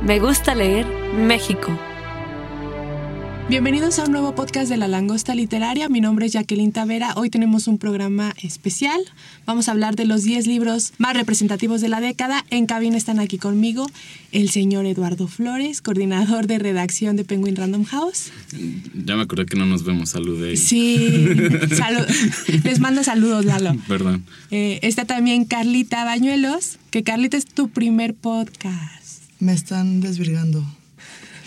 Me gusta leer México. Bienvenidos a un nuevo podcast de La Langosta Literaria. Mi nombre es Jacqueline Tavera. Hoy tenemos un programa especial. Vamos a hablar de los 10 libros más representativos de la década. En cabina están aquí conmigo el señor Eduardo Flores, coordinador de redacción de Penguin Random House. Ya me acordé que no nos vemos. Saludé. Sí. Les mando saludos, Lalo. Perdón. Está también Carlita Bañuelos, que Carlita es tu primer podcast. Me están desvirgando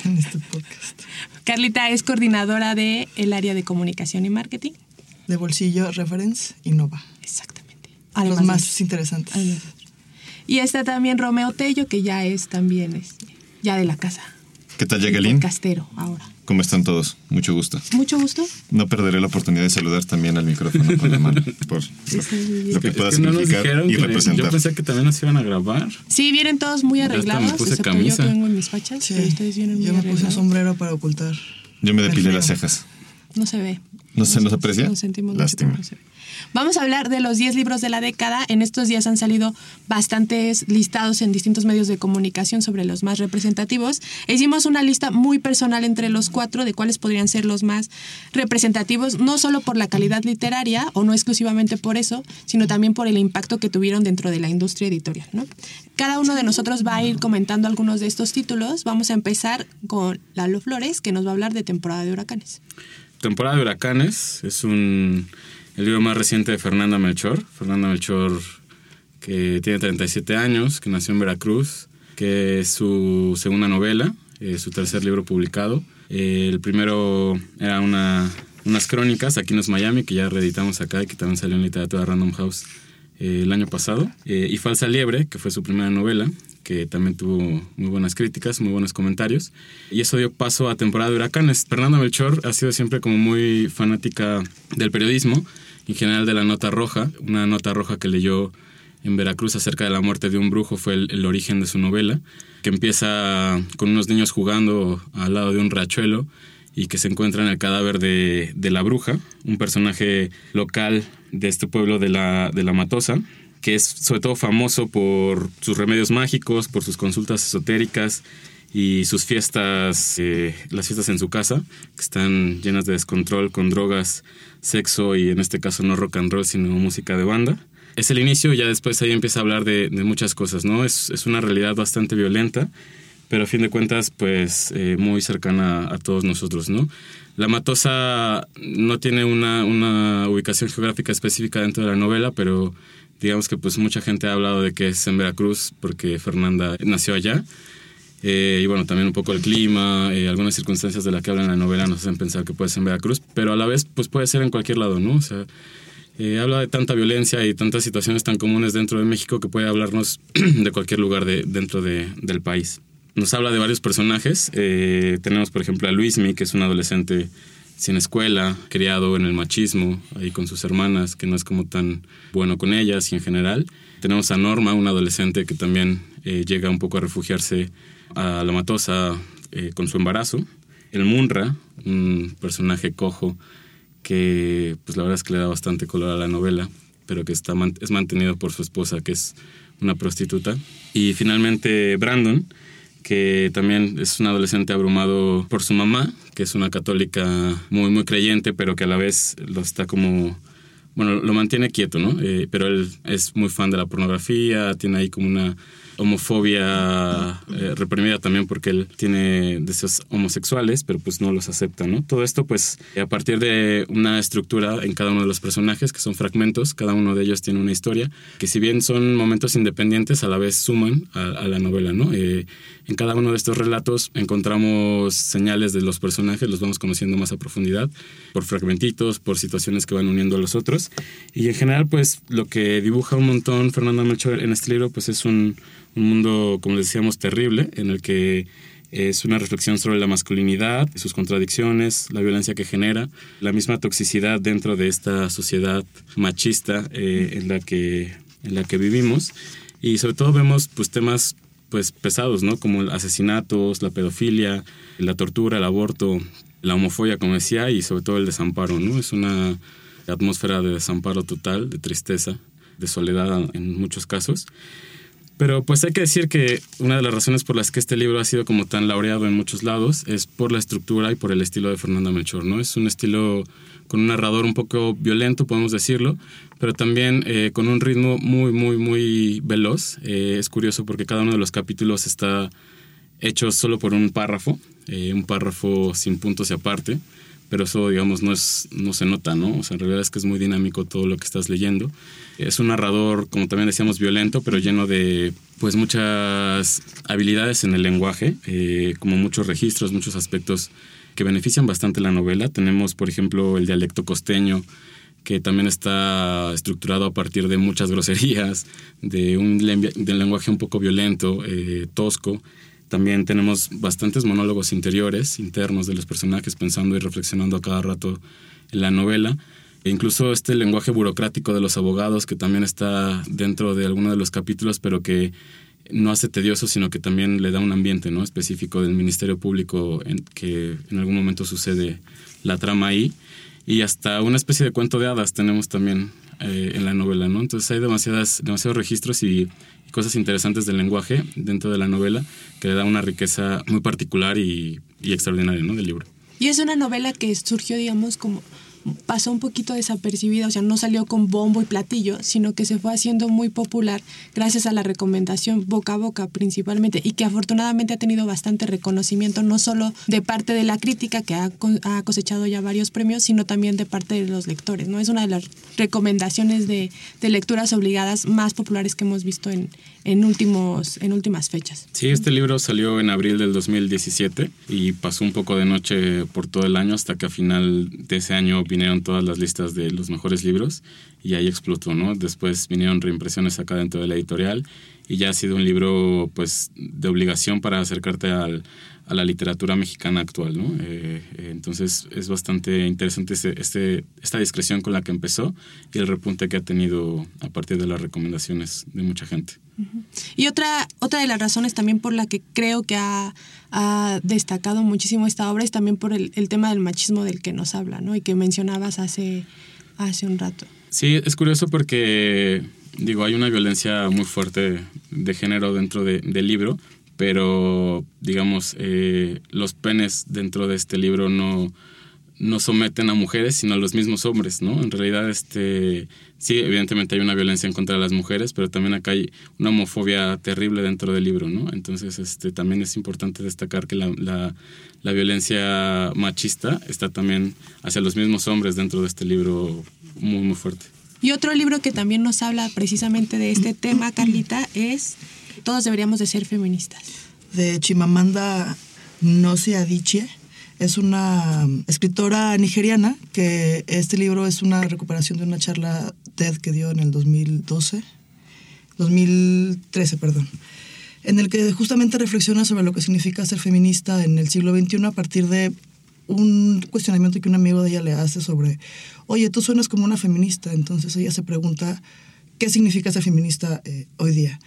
en este podcast. Carlita es coordinadora del área de comunicación y marketing. De Bolsillo, Reference y Nova. Exactamente. Además, los más interesantes. Además. Y está también Romeo Tello, que ya es también ya de la casa. ¿Qué tal, Jacqueline? Castero ahora. ¿Cómo están todos? Mucho gusto. Mucho gusto. No perderé la oportunidad de saludar también al micrófono con la mano por lo que pueda significar y representar. Yo pensé que también nos iban a grabar. Sí, vienen todos muy arreglados. Yo me puse camisa. Yo tengo en mis fachas, sí, pero ustedes vienen muy arreglados. Yo me puse sombrero para ocultar. Yo me depilé las cejas. No se ve. ¿No se nos aprecia? Nos sentimos mucho, pero no se ve. Vamos a hablar de los 10 libros de la década. En estos días han salido bastantes listados en distintos medios de comunicación sobre los más representativos. Hicimos una lista muy personal entre los cuatro de cuáles podrían ser los más representativos, no solo por la calidad literaria o no exclusivamente por eso, sino también por el impacto que tuvieron dentro de la industria editorial, ¿no? Cada uno de nosotros va a ir comentando algunos de estos títulos. Vamos a empezar con Lalo Flores, que nos va a hablar de Temporada de Huracanes. Temporada de Huracanes es el libro más reciente de Fernanda Melchor. Fernanda Melchor, que tiene 37 años, que nació en Veracruz, que es su segunda novela, su tercer libro publicado. El primero era unas crónicas, Aquí no es Miami, que ya reeditamos acá y que también salió en Literatura Random House el año pasado. Y Falsa Liebre, que fue su primera novela, que también tuvo muy buenas críticas, muy buenos comentarios. Y eso dio paso a Temporada de Huracanes. Fernanda Melchor ha sido siempre como muy fanática del periodismo, en general de la nota roja. Una nota roja que leyó en Veracruz acerca de la muerte de un brujo fue el origen de su novela, que empieza con unos niños jugando al lado de un riachuelo y que se encuentran el cadáver de la bruja, un personaje local de este pueblo de la Matosa, que es sobre todo famoso por sus remedios mágicos, por sus consultas esotéricas y sus fiestas, las fiestas en su casa, que están llenas de descontrol con drogas, sexo y en este caso no rock and roll, sino música de banda. Es el inicio, ya después ahí empieza a hablar de muchas cosas, ¿no? Es una realidad bastante violenta, pero a fin de cuentas, pues muy cercana a todos nosotros, ¿no? La Matosa no tiene una ubicación geográfica específica dentro de la novela, pero digamos que pues mucha gente ha hablado de que es en Veracruz porque Fernanda nació allá. Y bueno, también un poco el clima, algunas circunstancias de las que habla en la novela nos hacen pensar que puede ser en Veracruz, pero a la vez pues puede ser en cualquier lado, ¿no? O sea, habla de tanta violencia y tantas situaciones tan comunes dentro de México que puede hablarnos de cualquier lugar dentro del país. Nos habla de varios personajes. Tenemos, por ejemplo, a Luismi, que es un adolescente sin escuela, criado en el machismo, ahí con sus hermanas, que no es como tan bueno con ellas y en general. Tenemos a Norma, una adolescente que también llega un poco a refugiarse a la Matosa con su embarazo. El Munra, un personaje cojo que pues la verdad es que le da bastante color a la novela, pero que es mantenido por su esposa, que es una prostituta. Y finalmente Brandon, que también es un adolescente abrumado por su mamá, que es una católica muy, muy creyente, pero que a la vez lo está como... Bueno, lo mantiene quieto, ¿no? Pero él es muy fan de la pornografía, tiene ahí como una homofobia reprimida también porque él tiene deseos homosexuales, pero pues no los acepta, ¿no? Todo esto pues a partir de una estructura en cada uno de los personajes, que son fragmentos, cada uno de ellos tiene una historia, que si bien son momentos independientes, a la vez suman a la novela, ¿no? En cada uno de estos relatos encontramos señales de los personajes, los vamos conociendo más a profundidad, por fragmentitos, por situaciones que van uniendo a los otros, y en general pues lo que dibuja un montón Fernanda Melchor en este libro pues es un mundo, como les decíamos, terrible, en el que es una reflexión sobre la masculinidad, sus contradicciones, la violencia que genera, la misma toxicidad dentro de esta sociedad machista en la que vivimos, y sobre todo vemos pues temas pues pesados, ¿no? Como asesinatos, la pedofilia, la tortura, el aborto, la homofobia, como decía, y sobre todo el desamparo, ¿no? Es una atmósfera de desamparo total, de tristeza, de soledad en muchos casos. Pero pues hay que decir que una de las razones por las que este libro ha sido como tan laureado en muchos lados es por la estructura y por el estilo de Fernanda Melchor, ¿no? Es un estilo con un narrador un poco violento, podemos decirlo, pero también con un ritmo muy, muy, muy veloz. Es curioso porque cada uno de los capítulos está hecho solo por un párrafo sin puntos y aparte, pero eso, digamos, no se nota, ¿no? O sea, en realidad es que es muy dinámico todo lo que estás leyendo. Es un narrador, como también decíamos, violento, pero lleno de, pues, muchas habilidades en el lenguaje, como muchos registros, muchos aspectos que benefician bastante la novela. Tenemos, por ejemplo, el dialecto costeño, que también está estructurado a partir de muchas groserías, de un lenguaje un poco violento, tosco. También tenemos bastantes monólogos internos de los personajes, pensando y reflexionando a cada rato en la novela. E incluso este lenguaje burocrático de los abogados, que también está dentro de alguno de los capítulos, pero que no hace tedioso, sino que también le da un ambiente, ¿no?, específico del Ministerio Público, que en algún momento sucede la trama ahí. Y hasta una especie de cuento de hadas tenemos también en la novela, ¿no? Entonces hay demasiados registros y cosas interesantes del lenguaje dentro de la novela que le da una riqueza muy particular y extraordinaria, ¿no?, del libro. Y es una novela que surgió, digamos, como pasó un poquito desapercibida, o sea, no salió con bombo y platillo, sino que se fue haciendo muy popular gracias a la recomendación boca a boca principalmente, y que afortunadamente ha tenido bastante reconocimiento, no solo de parte de la crítica, que ha cosechado ya varios premios, sino también de parte de los lectores, ¿no? Es una de las recomendaciones de lecturas obligadas más populares que hemos visto en últimas fechas. Sí, este libro salió en abril del 2017 y pasó un poco de noche por todo el año, hasta que a final de ese año vinieron todas las listas de los mejores libros y ahí explotó, ¿no? Después vinieron reimpresiones acá dentro de la editorial y ya ha sido un libro, pues, de obligación para acercarte a la literatura mexicana actual, ¿no? Entonces es bastante interesante esta discreción con la que empezó y el repunte que ha tenido a partir de las recomendaciones de mucha gente. Y otra de las razones también por la que creo que ha destacado muchísimo esta obra es también por el tema del machismo del que nos habla, ¿no?, y que mencionabas hace un rato. Sí, es curioso porque, digo, hay una violencia muy fuerte de género dentro del libro, pero, digamos, los penes dentro de este libro no someten a mujeres, sino a los mismos hombres, ¿no? En realidad, sí, evidentemente hay una violencia en contra de las mujeres, pero también acá hay una homofobia terrible dentro del libro, ¿no? Entonces, también es importante destacar que la violencia machista está también hacia los mismos hombres dentro de este libro muy, muy fuerte. Y otro libro que también nos habla precisamente de este tema, Carlita, es Todos deberíamos de ser feministas, de Chimamanda Ngozi Adichie. Es una escritora nigeriana que este libro es una recuperación de una charla TED que dio en el 2013, en el que justamente reflexiona sobre lo que significa ser feminista en el siglo XXI a partir de un cuestionamiento que un amigo de ella le hace sobre, oye, tú suenas como una feminista. Entonces ella se pregunta, ¿qué significa ser feminista hoy día?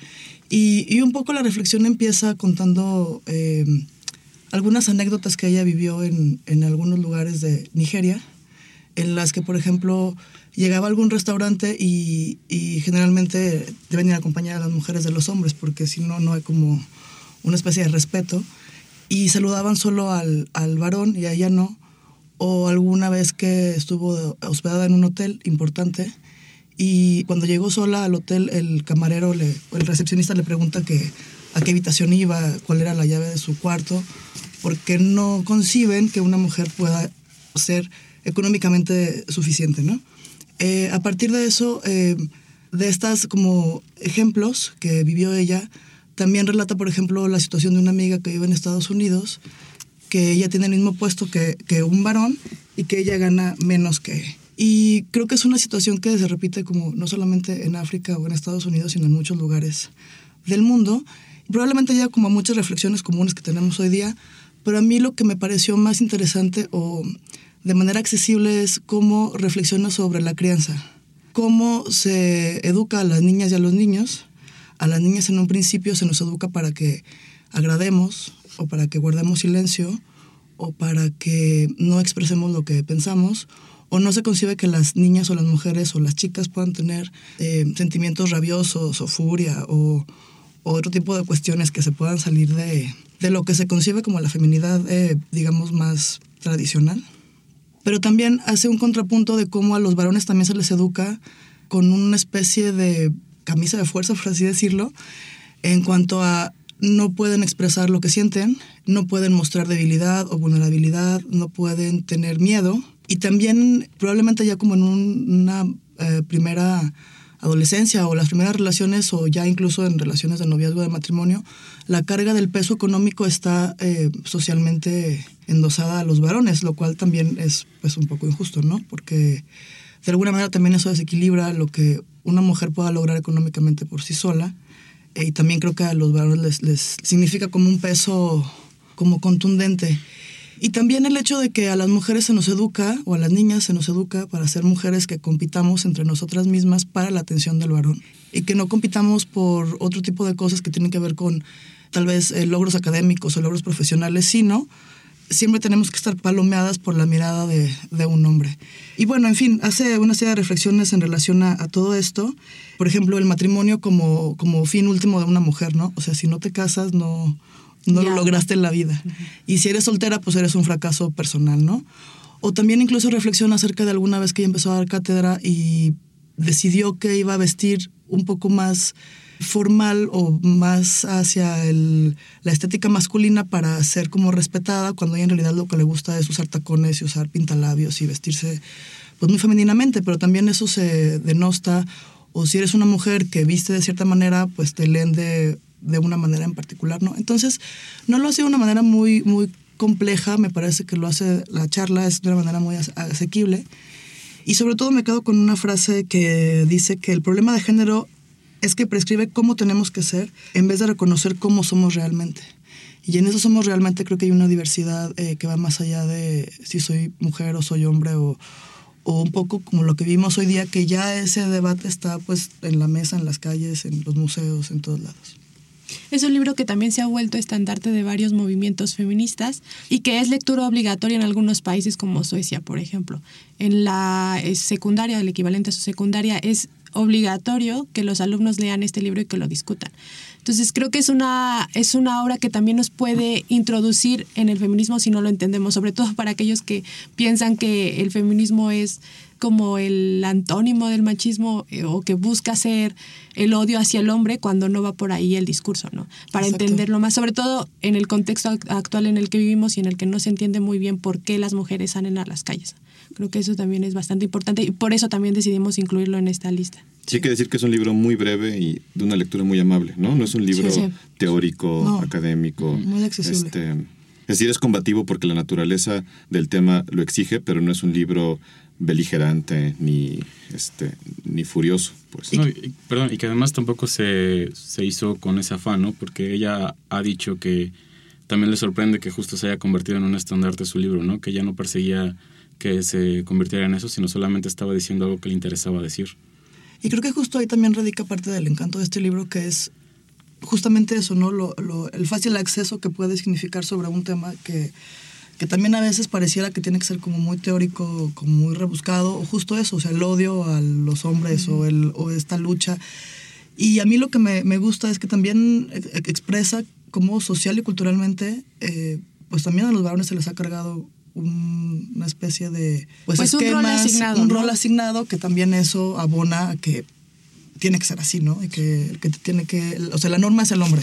Y un poco la reflexión empieza contando algunas anécdotas que ella vivió en algunos lugares de Nigeria, en las que, por ejemplo, llegaba a algún restaurante y generalmente deben ir acompañadas las mujeres de los hombres, porque si no, no hay como una especie de respeto, y saludaban solo al varón y a ella no. O alguna vez que estuvo hospedada en un hotel importante, y cuando llegó sola al hotel, el recepcionista le pregunta que a qué habitación iba, cuál era la llave de su cuarto, porque no conciben que una mujer pueda ser económicamente suficiente, ¿no? A partir de eso, de estas como ejemplos que vivió ella, también relata, por ejemplo, la situación de una amiga que vive en Estados Unidos, que ella tiene el mismo puesto que un varón y que ella gana menos que. Y creo que es una situación que se repite como no solamente en África o en Estados Unidos, sino en muchos lugares del mundo. Probablemente haya como muchas reflexiones comunes que tenemos hoy día, pero a mí lo que me pareció más interesante o de manera accesible es cómo reflexiona sobre la crianza, cómo se educa a las niñas y a los niños. A las niñas en un principio se nos educa para que agrademos, o para que guardemos silencio, o para que no expresemos lo que pensamos, o no se concibe que las niñas o las mujeres o las chicas puedan tener sentimientos rabiosos o furia o otro tipo de cuestiones que se puedan salir de lo que se concibe como la feminidad, digamos, más tradicional. Pero también hace un contrapunto de cómo a los varones también se les educa con una especie de camisa de fuerza, por así decirlo, en cuanto a no pueden expresar lo que sienten, no pueden mostrar debilidad o vulnerabilidad, no pueden tener miedo. Y también probablemente ya como en una primera adolescencia o las primeras relaciones o ya incluso en relaciones de noviazgo, de matrimonio, la carga del peso económico está socialmente endosada a los varones, lo cual también es pues un poco injusto, ¿no? Porque de alguna manera también eso desequilibra lo que una mujer pueda lograr económicamente por sí sola. Y también creo que a los varones les significa como un peso como contundente. Y también el hecho de que a las mujeres se nos educa, o a las niñas se nos educa para ser mujeres que compitamos entre nosotras mismas para la atención del varón. Y que no compitamos por otro tipo de cosas que tienen que ver con tal vez logros académicos o logros profesionales, sino siempre tenemos que estar palomeadas por la mirada de un hombre. Y bueno, en fin, hace una serie de reflexiones en relación a todo esto. Por ejemplo, el matrimonio como fin último de una mujer, ¿no? O sea, si no te casas, no lo lograste en la vida. Uh-huh. Y si eres soltera, pues eres un fracaso personal, ¿no? O también incluso reflexiona acerca de alguna vez que ella empezó a dar cátedra y decidió que iba a vestir un poco más formal o más hacia la estética masculina para ser como respetada, cuando ella en realidad lo que le gusta es usar tacones y usar pintalabios y vestirse pues muy femeninamente, pero también eso se denosta. O si eres una mujer que viste de cierta manera, pues te leen de una manera en particular, ¿no? Entonces, no lo hace de una manera muy, muy compleja, me parece que lo hace la charla, es de una manera muy asequible. Y sobre todo me quedo con una frase que dice que el problema de género es que prescribe cómo tenemos que ser en vez de reconocer cómo somos realmente. Y en eso somos realmente, creo que hay una diversidad que va más allá de si soy mujer o soy hombre o un poco como lo que vimos hoy día, que ya ese debate está pues en la mesa, en las calles, en los museos, en todos lados. Es un libro que también se ha vuelto estandarte de varios movimientos feministas y que es lectura obligatoria en algunos países como Suecia, por ejemplo. En la secundaria, el equivalente a su secundaria, es obligatorio que los alumnos lean este libro y que lo discutan. Entonces creo que es una obra que también nos puede introducir en el feminismo si no lo entendemos, sobre todo para aquellos que piensan que el feminismo es como el antónimo del machismo o que busca ser el odio hacia el hombre cuando no va por ahí el discurso, ¿no? Para Exacto. entenderlo más, sobre todo en el contexto actual en el que vivimos y en el que no se entiende muy bien por qué las mujeres salen a las calles. Creo que eso también es bastante importante y por eso también decidimos incluirlo en esta lista. Sí, hay que decir que es un libro muy breve y de una lectura muy amable, ¿no? No es un libro teórico, académico. Muy accesible. Es decir, es combativo porque la naturaleza del tema lo exige, pero no es un libro beligerante ni furioso. Pues. No, y que además tampoco se hizo con ese afán, ¿no? Porque ella ha dicho que también le sorprende que justo se haya convertido en un estandarte su libro, ¿no? Que ella no perseguía que se convirtiera en eso, sino solamente estaba diciendo algo que le interesaba decir. Y creo que justo ahí también radica parte del encanto de este libro, que es justamente eso, ¿no? El fácil acceso que puede significar sobre un tema que también a veces pareciera que tiene que ser como muy teórico, como muy rebuscado, o justo eso, o sea, el odio a los hombres uh-huh. o esta lucha. Y a mí lo que me gusta es que también expresa cómo social y culturalmente, pues también a los varones se les ha cargado una especie de pues esquemas, un rol asignado que también eso abona a que tiene que ser así, ¿no? Y que tiene que, o sea, la norma es el hombre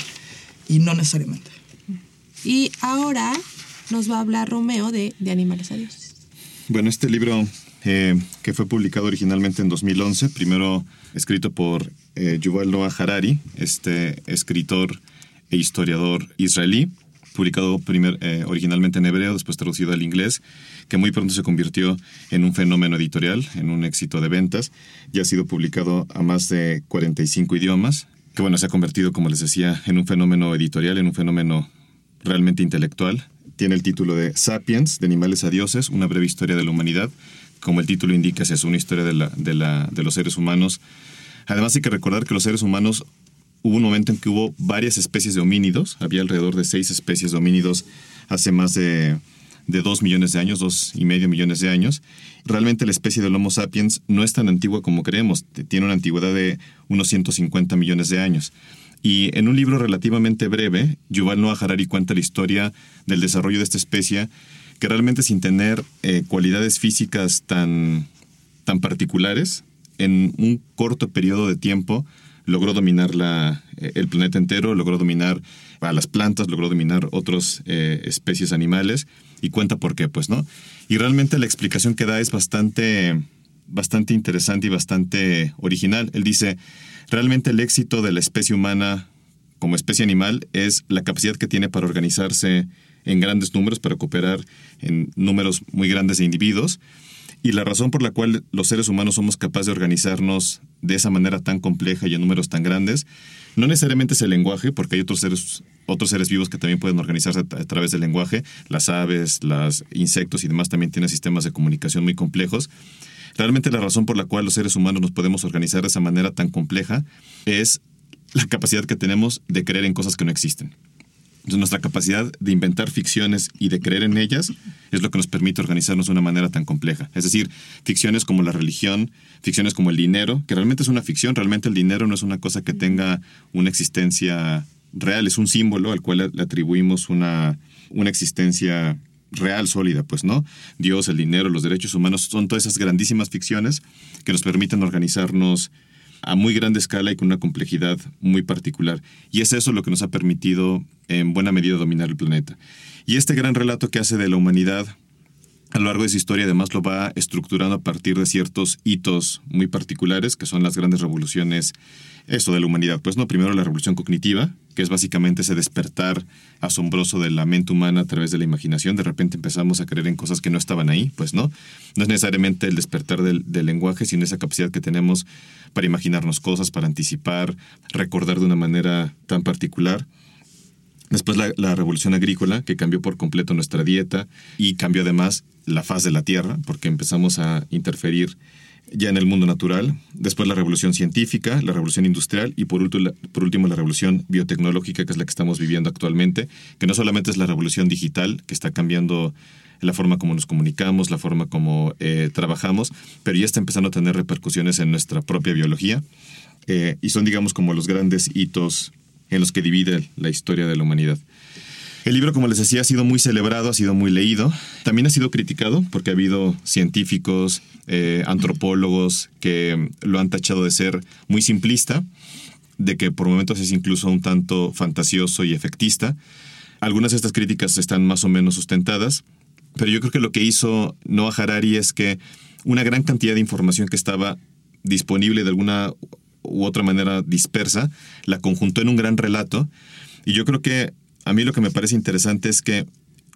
y no necesariamente. Y ahora nos va a hablar Romeo de Animales a Dioses. Bueno, este libro que fue publicado originalmente en 2011, primero escrito por Yuval Noah Harari, este escritor e historiador israelí, publicado originalmente en hebreo, después traducido al inglés, que muy pronto se convirtió en un fenómeno editorial, en un éxito de ventas, y ha sido publicado a más de 45 idiomas, que bueno, se ha convertido, como les decía, en un fenómeno editorial, en un fenómeno realmente intelectual. Tiene el título de Sapiens, de Animales a Dioses, una breve historia de la humanidad. Como el título indica, es una historia de los seres humanos. Además hay que recordar que los seres humanos, hubo un momento en que hubo varias especies de homínidos. Había alrededor de 6 especies de homínidos hace más de 2 millones de años, 2.5 millones de años. Realmente la especie del Homo sapiens no es tan antigua como creemos. Tiene una antigüedad de unos 150 millones de años. Y en un libro relativamente breve, Yuval Noah Harari cuenta la historia del desarrollo de esta especie, que realmente sin tener cualidades físicas tan particulares, en un corto periodo de tiempo logró dominar el planeta entero, logró dominar a las plantas, logró dominar otras especies animales, y cuenta por qué, pues, ¿no? Y realmente la explicación que da es bastante interesante y bastante original. Él dice, realmente el éxito de la especie humana como especie animal es la capacidad que tiene para organizarse en grandes números, para cooperar en números muy grandes de individuos. Y la razón por la cual los seres humanos somos capaces de organizarnos de esa manera tan compleja y en números tan grandes, no necesariamente es el lenguaje, porque hay otros seres vivos que también pueden organizarse a través del lenguaje. Las aves, los insectos y demás también tienen sistemas de comunicación muy complejos. Realmente la razón por la cual los seres humanos nos podemos organizar de esa manera tan compleja es la capacidad que tenemos de creer en cosas que no existen. Entonces, nuestra capacidad de inventar ficciones y de creer en ellas es lo que nos permite organizarnos de una manera tan compleja. Es decir, ficciones como la religión, ficciones como el dinero, que realmente es una ficción. Realmente el dinero no es una cosa que tenga una existencia real, es un símbolo al cual le atribuimos una existencia real, sólida, pues, ¿no? Dios, el dinero, los derechos humanos, son todas esas grandísimas ficciones que nos permiten organizarnos a muy grande escala y con una complejidad muy particular. Y es eso lo que nos ha permitido, en buena medida, dominar el planeta. Y este gran relato que hace de la humanidad a lo largo de su historia, además, lo va estructurando a partir de ciertos hitos muy particulares, que son las grandes revoluciones, eso, de la humanidad. Pues, ¿no? Primero, la revolución cognitiva, que es básicamente ese despertar asombroso de la mente humana a través de la imaginación. De repente empezamos a creer en cosas que no estaban ahí, pues, ¿no? No es necesariamente el despertar del lenguaje, sino esa capacidad que tenemos para imaginarnos cosas, para anticipar, recordar de una manera tan particular. Después la revolución agrícola, que cambió por completo nuestra dieta y cambió además la faz de la Tierra, porque empezamos a interferir ya en el mundo natural. Después la revolución científica, la revolución industrial y por último la revolución biotecnológica, que es la que estamos viviendo actualmente, que no solamente es la revolución digital, que está cambiando la forma como nos comunicamos, la forma como trabajamos, pero ya está empezando a tener repercusiones en nuestra propia biología. Y son, digamos, como los grandes hitos en los que divide la historia de la humanidad. El libro, como les decía, ha sido muy celebrado, ha sido muy leído. También ha sido criticado porque ha habido científicos, antropólogos que lo han tachado de ser muy simplista, de que por momentos es incluso un tanto fantasioso y efectista. Algunas de estas críticas están más o menos sustentadas, pero yo creo que lo que hizo Noah Harari es que una gran cantidad de información que estaba disponible de alguna u otra manera dispersa, la conjuntó en un gran relato. Y yo creo que a mí lo que me parece interesante es que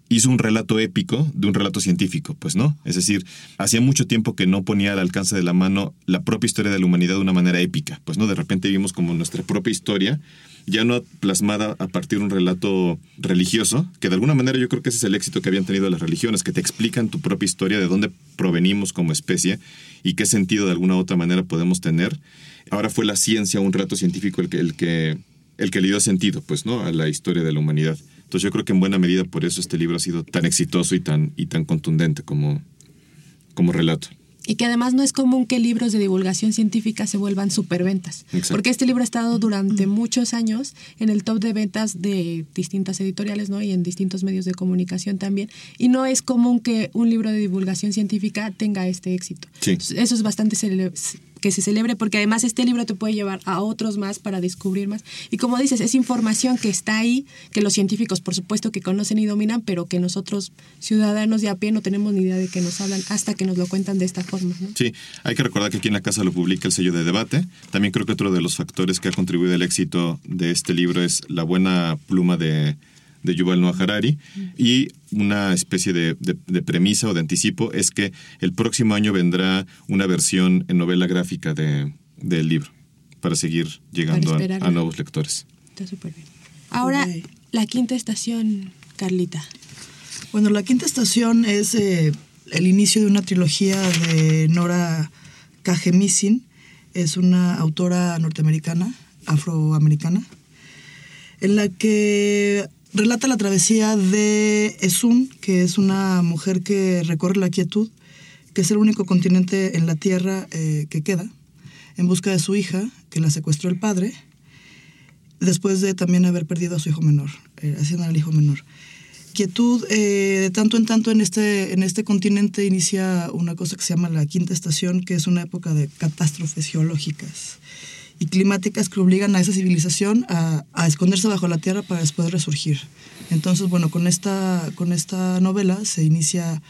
hizo un relato épico de un relato científico, pues, ¿no? Es decir, hacía mucho tiempo que no ponía al alcance de la mano la propia historia de la humanidad de una manera épica, pues, ¿no? De repente vimos como nuestra propia historia, ya no plasmada a partir de un relato religioso, que de alguna manera yo creo que ese es el éxito que habían tenido las religiones, que te explican tu propia historia, de dónde provenimos como especie y qué sentido de alguna u otra manera podemos tener. Ahora fue la ciencia, un relato científico el que le dio sentido, pues, ¿no?, a la historia de la humanidad. Entonces yo creo que en buena medida por eso este libro ha sido tan exitoso y tan contundente como relato. Y que además no es común que libros de divulgación científica se vuelvan superventas. Exacto. Porque este libro ha estado durante muchos años en el top de ventas de distintas editoriales, ¿no?, y en distintos medios de comunicación también. Y no es común que un libro de divulgación científica tenga este éxito. Sí. Entonces, eso es bastante que se celebre, porque además este libro te puede llevar a otros más para descubrir más. Y como dices, es información que está ahí, que los científicos, por supuesto, que conocen y dominan, pero que nosotros, ciudadanos de a pie, no tenemos ni idea de que nos hablan hasta que nos lo cuentan de esta forma, ¿no? Sí, hay que recordar que aquí en la casa lo publica el sello de Debate. También creo que otro de los factores que ha contribuido al éxito de este libro es la buena pluma de Yuval Noah Harari, y una especie de premisa o de anticipo es que el próximo año vendrá una versión en novela gráfica del libro para seguir llegando a nuevos lectores. Está súper bien. Ahora, okay. La Quinta Estación, Carlita. Bueno, La Quinta Estación es el inicio de una trilogía de Nora Kajemisin. Es una autora norteamericana, afroamericana, en la que relata la travesía de Esun, que es una mujer que recorre la quietud, que es el único continente en la Tierra que queda, en busca de su hija, que la secuestró el padre, después de también haber perdido a su hijo menor, haciendo al hijo menor. Quietud, de tanto en tanto en este continente inicia una cosa que se llama la Quinta Estación, que es una época de catástrofes geológicas y climáticas que obligan a esa civilización a esconderse bajo la tierra para después resurgir. Entonces, bueno, con esta novela se inicia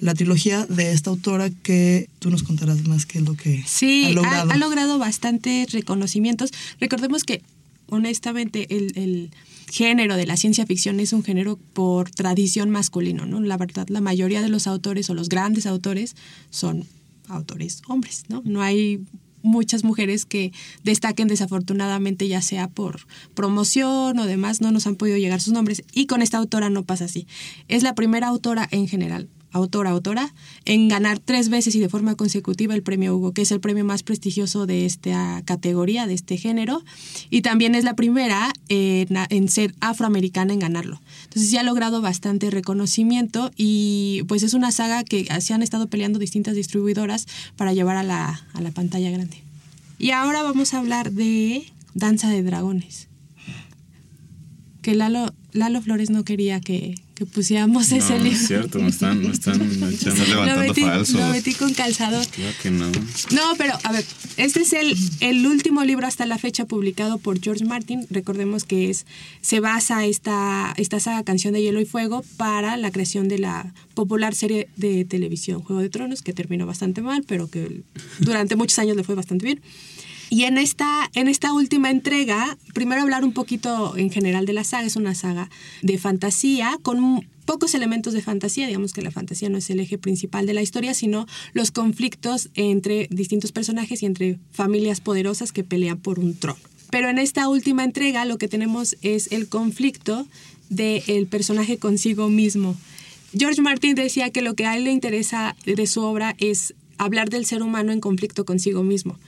la trilogía de esta autora, que tú nos contarás más qué es lo que sí, ha logrado. Sí, ha logrado bastantes reconocimientos. Recordemos que, honestamente, el género de la ciencia ficción es un género por tradición masculino, ¿no? La verdad, la mayoría de los autores o los grandes autores son autores hombres, ¿no? No hay muchas mujeres que destaquen, desafortunadamente, ya sea por promoción o demás, no nos han podido llegar sus nombres, y con esta autora no pasa así. Es la primera autora en general, autora, en ganar 3 veces y de forma consecutiva el premio Hugo, que es el premio más prestigioso de esta categoría, de este género, y también es la primera en ser afroamericana en ganarlo. Entonces ya ha logrado bastante reconocimiento, y pues es una saga que se han estado peleando distintas distribuidoras para llevar a la pantalla grande. Y ahora vamos a hablar de Danza de Dragones, que Lalo Flores no quería que pusiéramos ese libro. No, es cierto, no están levantando falsos. Lo metí con calzador. Claro que no. No, pero, a ver, este es el último libro hasta la fecha publicado por George Martin. Recordemos que se basa esta saga Canción de Hielo y Fuego para la creación de la popular serie de televisión Juego de Tronos, que terminó bastante mal, pero que durante muchos años le fue bastante bien. Y en esta última entrega, primero hablar un poquito en general de la saga. Es una saga de fantasía con pocos elementos de fantasía. Digamos que la fantasía no es el eje principal de la historia, sino los conflictos entre distintos personajes y entre familias poderosas que pelean por un trono. Pero en esta última entrega lo que tenemos es el conflicto del personaje consigo mismo. George Martin decía que lo que a él le interesa de su obra es hablar del ser humano en conflicto consigo mismo.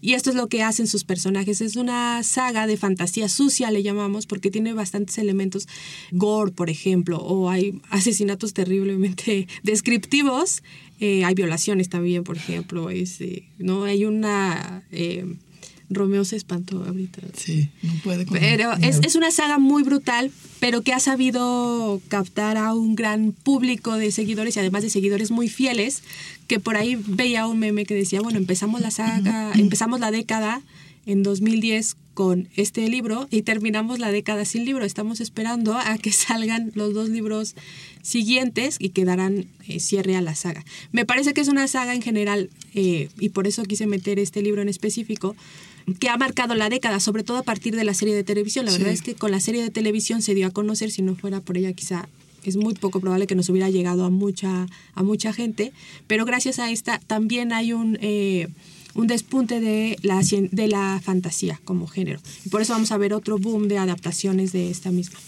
Y esto es lo que hacen sus personajes. Es una saga de fantasía sucia, le llamamos, porque tiene bastantes elementos gore, por ejemplo, o hay asesinatos terriblemente descriptivos, hay violaciones también, por ejemplo. ¿No? Hay una... Romeo se espantó ahorita. Sí, no puede. Pero es una saga muy brutal, pero que ha sabido captar a un gran público de seguidores, y además de seguidores muy fieles, que por ahí veía un meme que decía, bueno, empezamos la década en 2010 con este libro y terminamos la década sin libro. Estamos esperando a que salgan los 2 libros siguientes y que darán cierre a la saga. Me parece que es una saga en general, y por eso quise meter este libro en específico, que ha marcado la década, sobre todo a partir de la serie de televisión. La verdad es que con la serie de televisión se dio a conocer. Si no fuera por ella, quizá es muy poco probable que nos hubiera llegado a mucha gente, pero gracias a esta también hay un despunte de la fantasía como género. Y por eso vamos a ver otro boom de adaptaciones de esta misma.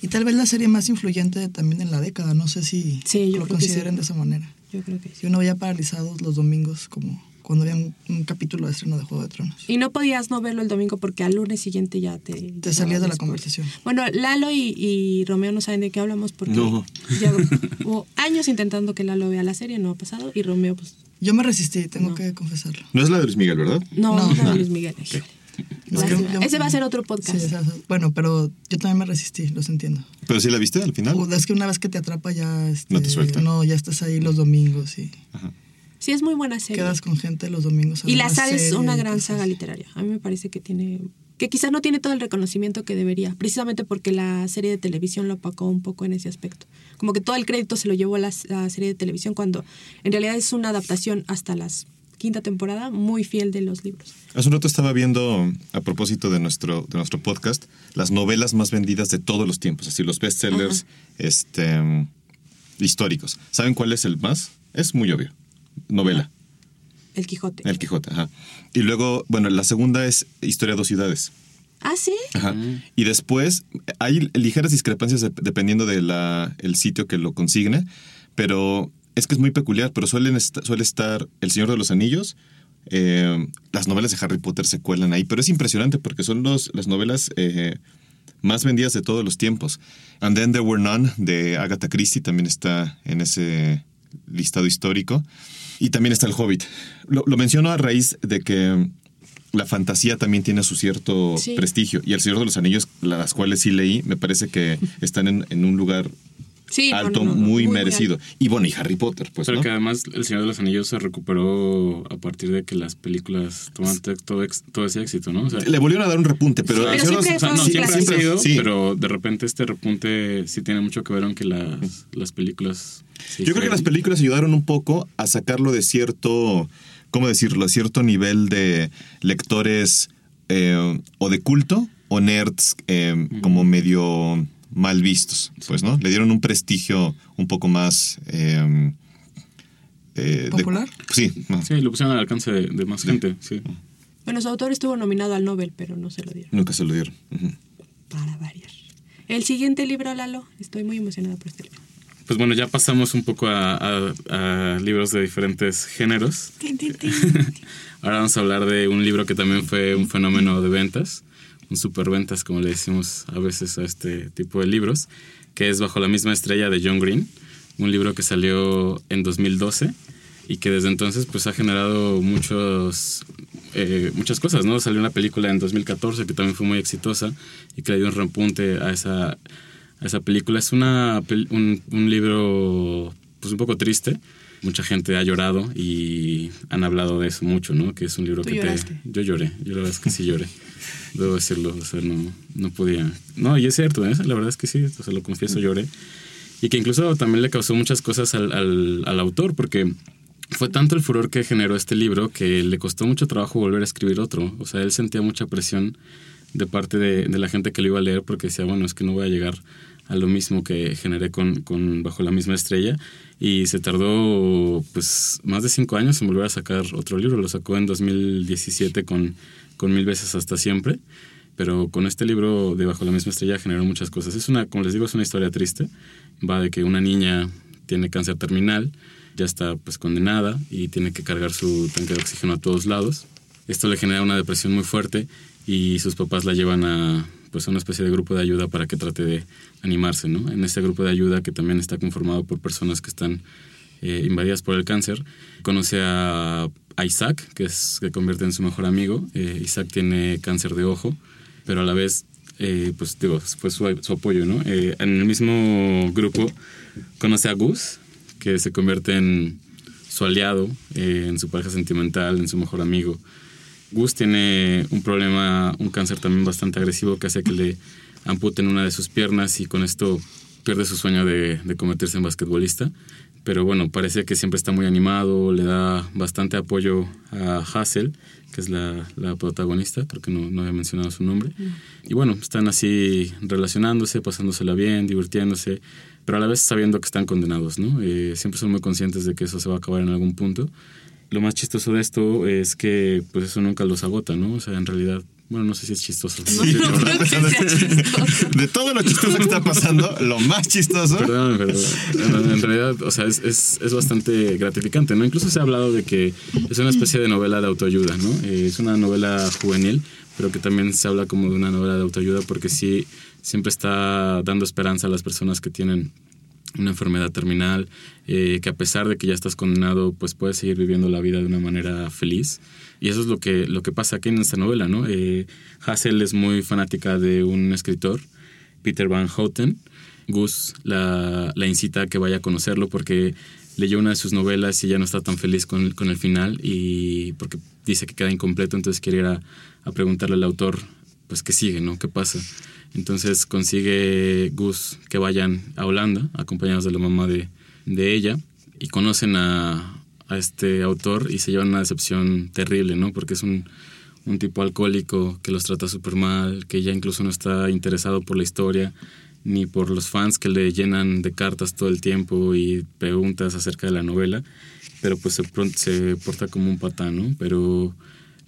Y tal vez la serie más influyente también en la década, no sé si lo consideren de esa manera. Yo creo que sí. Si uno veía paralizados los domingos, como cuando había un capítulo de estreno de Juego de Tronos. Y no podías no verlo el domingo porque al lunes siguiente ya te salías de la conversación. Bueno, Lalo y Romeo no saben de qué hablamos porque ya hubo años intentando que Lalo vea la serie, no ha pasado, y Romeo pues... Yo me resistí, tengo que confesarlo. No es la de Luis Miguel, ¿verdad? No. Es la de Luis Miguel. Okay. Ese va a ser otro podcast. Sí, bueno, pero yo también me resistí, los entiendo. ¿Pero sí la viste al final? Es que una vez que te atrapa ya... no te suelta. No, ya estás ahí los domingos y... Ajá. Sí, es muy buena serie. Quedas con gente los domingos. Y la sal es una gran saga literaria. A mí me parece que tiene... que quizás no tiene todo el reconocimiento que debería, precisamente porque la serie de televisión lo opacó un poco en ese aspecto. Como que todo el crédito se lo llevó la serie de televisión, cuando en realidad es una adaptación hasta la quinta temporada muy fiel de los libros. Hace un rato estaba viendo, a propósito de nuestro podcast, las novelas más vendidas de todos los tiempos, así los bestsellers históricos. ¿Saben cuál es el más? Es muy obvio. Novela. Ajá. El Quijote. El Quijote, ajá. Y luego, bueno, la segunda es Historia de dos ciudades. ¿Ah, sí? Ajá. Y después hay ligeras discrepancias dependiendo de el sitio que lo consigne, pero es que es muy peculiar, pero suele estar El Señor de los Anillos, las novelas de Harry Potter se cuelan ahí, pero es impresionante porque son las novelas más vendidas de todos los tiempos. And Then There Were None, de Agatha Christie, también está en ese listado histórico. Y también está El Hobbit. Lo menciono a raíz de que la fantasía también tiene su cierto prestigio. Y El Señor de los Anillos, las cuales sí leí, me parece que están en un lugar alto, muy merecido. Muy alto. Y bueno, y Harry Potter, pues. Pero ¿no? Que además El Señor de los Anillos se recuperó a partir de que las películas toman todo ese éxito, ¿no? O sea, le volvieron a dar un repunte, pero El Señor de los Anillos siempre ha sido, pero de repente este repunte sí tiene mucho que ver con que las películas. Sí, yo creo que las películas ayudaron un poco a sacarlo de cierto, ¿cómo decirlo?, cierto nivel de lectores o de culto o nerds como medio mal vistos, pues, ¿no? Le dieron un prestigio un poco más... ¿popular? Sí, lo pusieron al alcance de más gente, sí. Bueno, su autor estuvo nominado al Nobel, pero no se lo dieron. Nunca se lo dieron. Uh-huh. Para variar. El siguiente libro, Lalo, estoy muy emocionada por este libro. Pues bueno, ya pasamos un poco a libros de diferentes géneros. Ahora vamos a hablar de un libro que también fue un fenómeno de ventas, un superventas, como le decimos a veces a este tipo de libros, que es Bajo la misma estrella, de John Green, un libro que salió en 2012 y que desde entonces pues ha generado muchas cosas, ¿no? Salió una película en 2014 que también fue muy exitosa y que le dio un repunte a esa película. Es un libro pues un poco triste. Mucha gente ha llorado y han hablado de eso mucho, ¿no? Que es un libro que lloraste. Yo lloré. Yo la verdad es que sí lloré. Debo decirlo. O sea, no podía. No, y es cierto, ¿eh? La verdad es que sí. O sea, lo confieso, lloré. Y que incluso también le causó muchas cosas al autor, porque fue tanto el furor que generó este libro que le costó mucho trabajo volver a escribir otro. O sea, él sentía mucha presión de parte de la gente que lo iba a leer, porque decía, bueno, es que no voy a llegar a lo mismo que generé con Bajo la misma estrella, y se tardó pues más de 5 años en volver a sacar otro libro. Lo sacó en 2017 con Mil veces hasta siempre, pero con este libro de Bajo la misma estrella generó muchas cosas. Como les digo, es una historia triste. Va de que una niña tiene cáncer terminal, ya está pues condenada y tiene que cargar su tanque de oxígeno a todos lados. Esto le genera una depresión muy fuerte y sus papás la llevan a pues una especie de grupo de ayuda para que trate de animarse, ¿no? En este grupo de ayuda, que también está conformado por personas que están invadidas por el cáncer, conoce a Isaac, que convierte en su mejor amigo. Isaac tiene cáncer de ojo, pero a la vez, pues digo, fue su apoyo, ¿no? En el mismo grupo conoce a Gus, que se convierte en su aliado, en su pareja sentimental, en su mejor amigo. Gus tiene un problema, un cáncer también bastante agresivo, que hace que le amputen una de sus piernas, y con esto pierde su sueño de convertirse en basquetbolista. Pero bueno, parece que siempre está muy animado, le da bastante apoyo a Hazel, que es la protagonista, creo que no había mencionado su nombre. Y bueno, están así relacionándose, pasándosela bien, divirtiéndose, pero a la vez sabiendo que están condenados, ¿no? Siempre son muy conscientes de que eso se va a acabar en algún punto. Lo más chistoso de esto es que pues eso nunca los agota, ¿no? O sea, en realidad, bueno, no sé si es chistoso. No, de todo lo chistoso que está pasando, lo más chistoso. Perdón, pero en realidad, o sea, es bastante gratificante, ¿no? Incluso se ha hablado de que es una especie de novela de autoayuda, ¿no? Es una novela juvenil, pero que también se habla como de una novela de autoayuda, porque sí, siempre está dando esperanza a las personas que tienen una enfermedad terminal, que a pesar de que ya estás condenado, pues puedes seguir viviendo la vida de una manera feliz. Y eso es lo que pasa aquí en esta novela, ¿no? Hazel es muy fanática de un escritor, Peter Van Houten. Gus la incita a que vaya a conocerlo, porque leyó una de sus novelas y ya no está tan feliz con el final, y porque dice que queda incompleto, entonces quiere ir a preguntarle al autor, pues, qué sigue, ¿no? ¿Qué pasa? Entonces consigue Gus que vayan a Holanda, acompañados de la mamá de ella, y conocen a este autor y se llevan una decepción terrible, ¿no? Porque es un tipo alcohólico que los trata súper mal, que ya incluso no está interesado por la historia ni por los fans que le llenan de cartas todo el tiempo y preguntas acerca de la novela, pero pues se porta como un patán, ¿no? Pero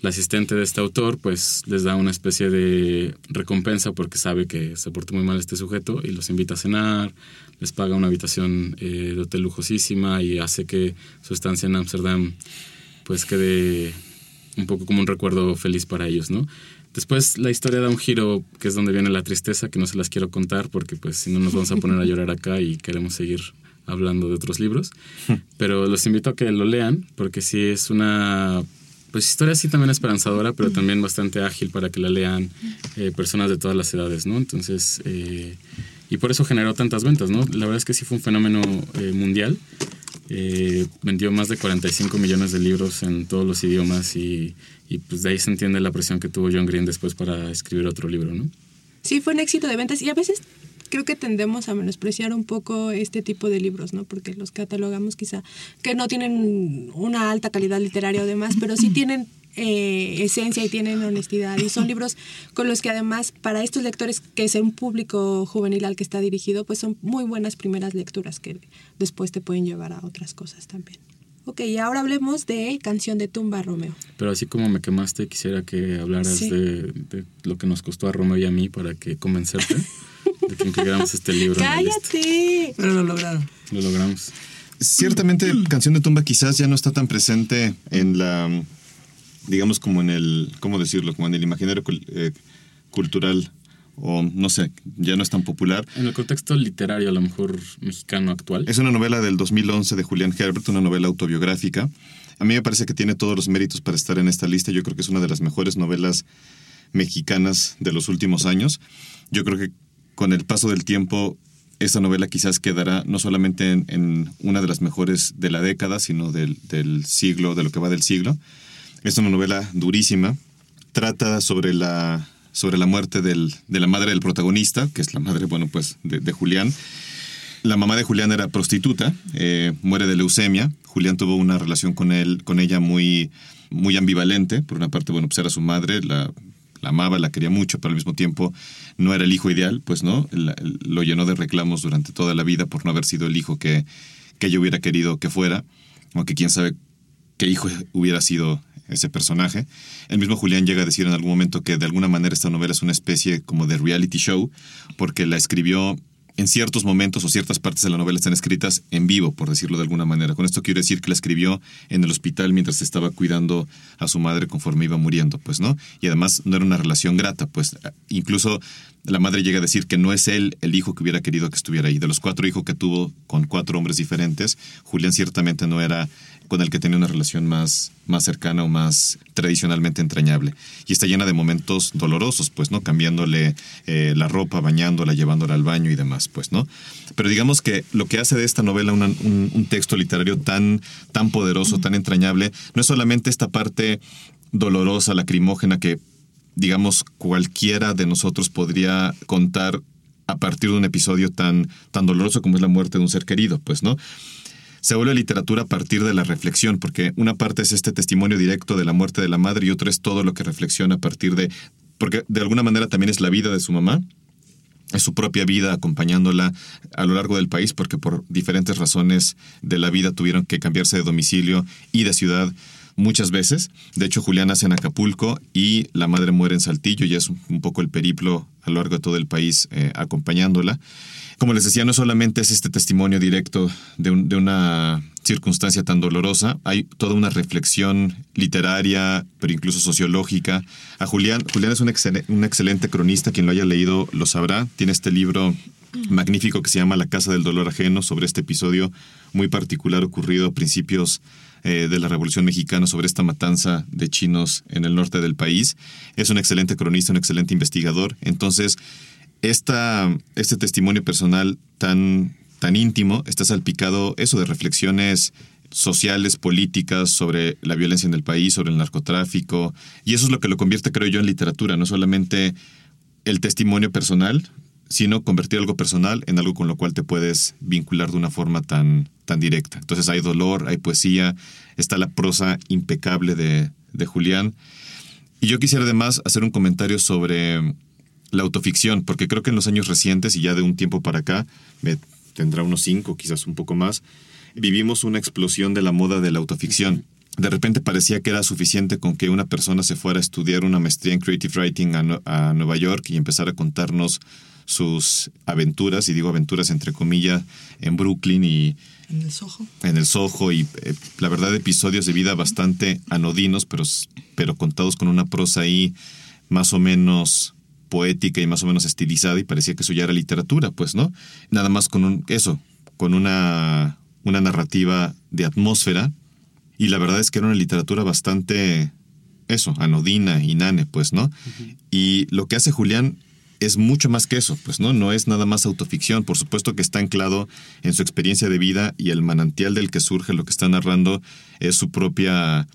la asistente de este autor pues les da una especie de recompensa porque sabe que se portó muy mal este sujeto y los invita a cenar, les paga una habitación de hotel lujosísima y hace que su estancia en Ámsterdam pues quede un poco como un recuerdo feliz para ellos, ¿no? Después la historia da un giro, que es donde viene la tristeza, que no se las quiero contar porque pues si no nos vamos a poner a llorar acá y queremos seguir hablando de otros libros. Pero los invito a que lo lean porque sí es una pues historia sí también esperanzadora, pero también bastante ágil para que la lean personas de todas las edades, ¿no? Entonces, y por eso generó tantas ventas, ¿no? La verdad es que sí fue un fenómeno mundial. Vendió más de 45 millones de libros en todos los idiomas y pues de ahí se entiende la presión que tuvo John Green después para escribir otro libro, ¿no? Sí, fue un éxito de ventas y a veces creo que tendemos a menospreciar un poco este tipo de libros, ¿no? Porque los catalogamos quizá que no tienen una alta calidad literaria o demás, pero sí tienen esencia y tienen honestidad y son libros con los que además para estos lectores, que es un público juvenil al que está dirigido, pues son muy buenas primeras lecturas que después te pueden llevar a otras cosas también. Ok, y ahora hablemos de Canción de Tumba, Romeo. Pero así como me quemaste, quisiera que hablaras de lo que nos costó a Romeo y a mí para que convencerte de que incluyéramos este libro. ¡Cállate! Pero lo lograron. Lo logramos. Ciertamente Canción de Tumba quizás ya no está tan presente en la, digamos, como en el, ¿cómo decirlo? Como en el imaginario cultural, o no sé, ya no es tan popular. En el contexto literario, a lo mejor mexicano actual. Es una novela del 2011 de Julián Herbert, una novela autobiográfica. A mí me parece que tiene todos los méritos para estar en esta lista. Yo creo que es una de las mejores novelas mexicanas de los últimos años. Yo creo que con el paso del tiempo, esta novela quizás quedará no solamente en una de las mejores de la década, sino del siglo, de lo que va del siglo. Es una novela durísima, trata sobre la muerte de la madre del protagonista, que es la madre, bueno, pues, de Julián. La mamá de Julián era prostituta, muere de leucemia. Julián tuvo una relación con ella muy, muy ambivalente. Por una parte, bueno, pues era su madre, la amaba, la quería mucho, pero al mismo tiempo no era el hijo ideal, pues, ¿no? Lo llenó de reclamos durante toda la vida por no haber sido el hijo que ella hubiera querido que fuera, aunque quién sabe qué hijo hubiera sido ese personaje. El mismo Julián llega a decir en algún momento que de alguna manera esta novela es una especie como de reality show, porque la escribió en ciertos momentos, o ciertas partes de la novela están escritas en vivo, por decirlo de alguna manera. Con esto quiero decir que la escribió en el hospital mientras estaba cuidando a su madre conforme iba muriendo, pues, ¿no? Y además no era una relación grata, pues. Incluso la madre llega a decir que no es él el hijo que hubiera querido que estuviera ahí. De los 4 hijos que tuvo con 4 hombres diferentes, Julián ciertamente no era con el que tenía una relación más cercana o más tradicionalmente entrañable. Y está llena de momentos dolorosos, pues, ¿no? Cambiándole la ropa, bañándola, llevándola al baño y demás, pues, ¿no? Pero digamos que lo que hace de esta novela un texto literario tan, tan poderoso, tan entrañable, no es solamente esta parte dolorosa, lacrimógena, que, digamos, cualquiera de nosotros podría contar a partir de un episodio tan, tan doloroso como es la muerte de un ser querido, pues, ¿no? Se vuelve literatura a partir de la reflexión, porque una parte es este testimonio directo de la muerte de la madre y otra es todo lo que reflexiona a partir de... Porque de alguna manera también es la vida de su mamá, es su propia vida acompañándola a lo largo del país, porque por diferentes razones de la vida tuvieron que cambiarse de domicilio y de ciudad muchas veces. De hecho, Julián nace en Acapulco y la madre muere en Saltillo, y es un poco el periplo a lo largo de todo el país acompañándola. Como les decía, no solamente es este testimonio directo de una circunstancia tan dolorosa, hay toda una reflexión literaria, pero incluso sociológica. A Julián es un excelente cronista, quien lo haya leído lo sabrá. Tiene este libro magnífico que se llama La Casa del Dolor Ajeno, sobre este episodio muy particular ocurrido a principios de la Revolución Mexicana, sobre esta matanza de chinos en el norte del país. Es un excelente cronista, un excelente investigador. Entonces, este testimonio personal tan, tan íntimo está salpicado eso de reflexiones sociales, políticas, sobre la violencia en el país, sobre el narcotráfico. Y eso es lo que lo convierte, creo yo, en literatura. No solamente el testimonio personal, sino convertir algo personal en algo con lo cual te puedes vincular de una forma tan directa. Entonces hay dolor, hay poesía, está la prosa impecable de Julián. Y yo quisiera además hacer un comentario sobre la autoficción, porque creo que en los años recientes y ya de un tiempo para acá, tendrá unos 5, quizás un poco más, vivimos una explosión de la moda de la autoficción. De repente parecía que era suficiente con que una persona se fuera a estudiar una maestría en Creative Writing a Nueva York y empezara a contarnos sus aventuras, y digo aventuras entre comillas, en Brooklyn y en el Soho, y la verdad episodios de vida bastante anodinos, pero contados con una prosa ahí más o menos poética y más o menos estilizada, y parecía que eso ya era literatura, pues, ¿no? Nada más con una narrativa de atmósfera, y la verdad es que era una literatura bastante anodina, inane, pues, ¿no? Uh-huh. Y lo que hace Julián es mucho más que eso, pues, ¿no? No es nada más autoficción. Por supuesto que está anclado en su experiencia de vida, y el manantial del que surge lo que está narrando es su propia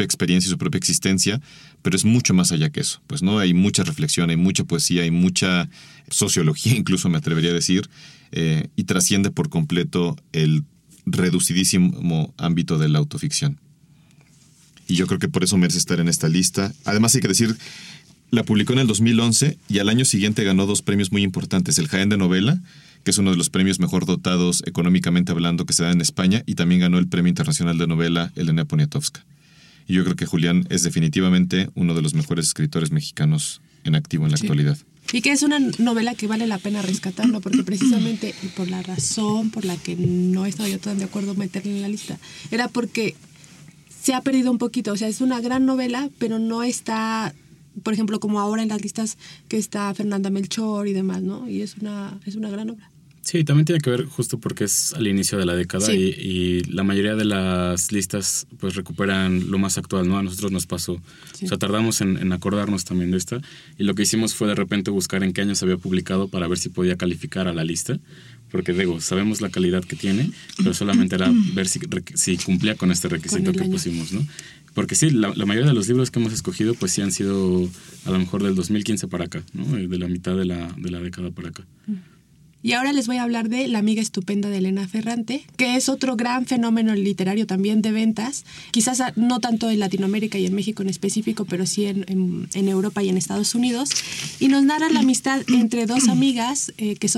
experiencia y su propia existencia, pero es mucho más allá que eso, pues, ¿no? Hay mucha reflexión, hay mucha poesía, hay mucha sociología, incluso me atrevería a decir, y trasciende por completo el reducidísimo ámbito de la autoficción. Y yo creo que por eso merece estar en esta lista. Además hay que decir, la publicó en el 2011 y al año siguiente ganó 2 premios muy importantes, el Jaén de Novela, que es uno de los premios mejor dotados económicamente hablando que se da en España, y también ganó el Premio Internacional de Novela Elena Poniatowska. Y yo creo que Julián es definitivamente uno de los mejores escritores mexicanos en activo en la actualidad. Y que es una novela que vale la pena rescatarlo, porque precisamente por la razón por la que no estaba yo tan de acuerdo meterla en la lista, era porque se ha perdido un poquito. O sea, es una gran novela, pero no está, por ejemplo, como ahora en las listas que está Fernanda Melchor y demás, ¿no? Y es una gran obra. Sí, también tiene que ver justo porque es al inicio de la década, sí. y la mayoría de las listas pues recuperan lo más actual, ¿no? A nosotros nos pasó, sí. O sea, tardamos en acordarnos también de esta, y lo que hicimos fue de repente buscar en qué año se había publicado para ver si podía calificar a la lista, porque digo, sabemos la calidad que tiene, pero solamente era ver si cumplía con este requisito que pusimos, ¿no? Porque sí, la mayoría de los libros que hemos escogido pues sí han sido a lo mejor del 2015 para acá, ¿no? De la mitad de la década para acá. Y ahora les voy a hablar de La amiga estupenda de Elena Ferrante, que es otro gran fenómeno literario también de ventas, quizás no tanto en Latinoamérica y en México en específico, pero sí en Europa y en Estados Unidos, y nos narra la amistad entre dos amigas que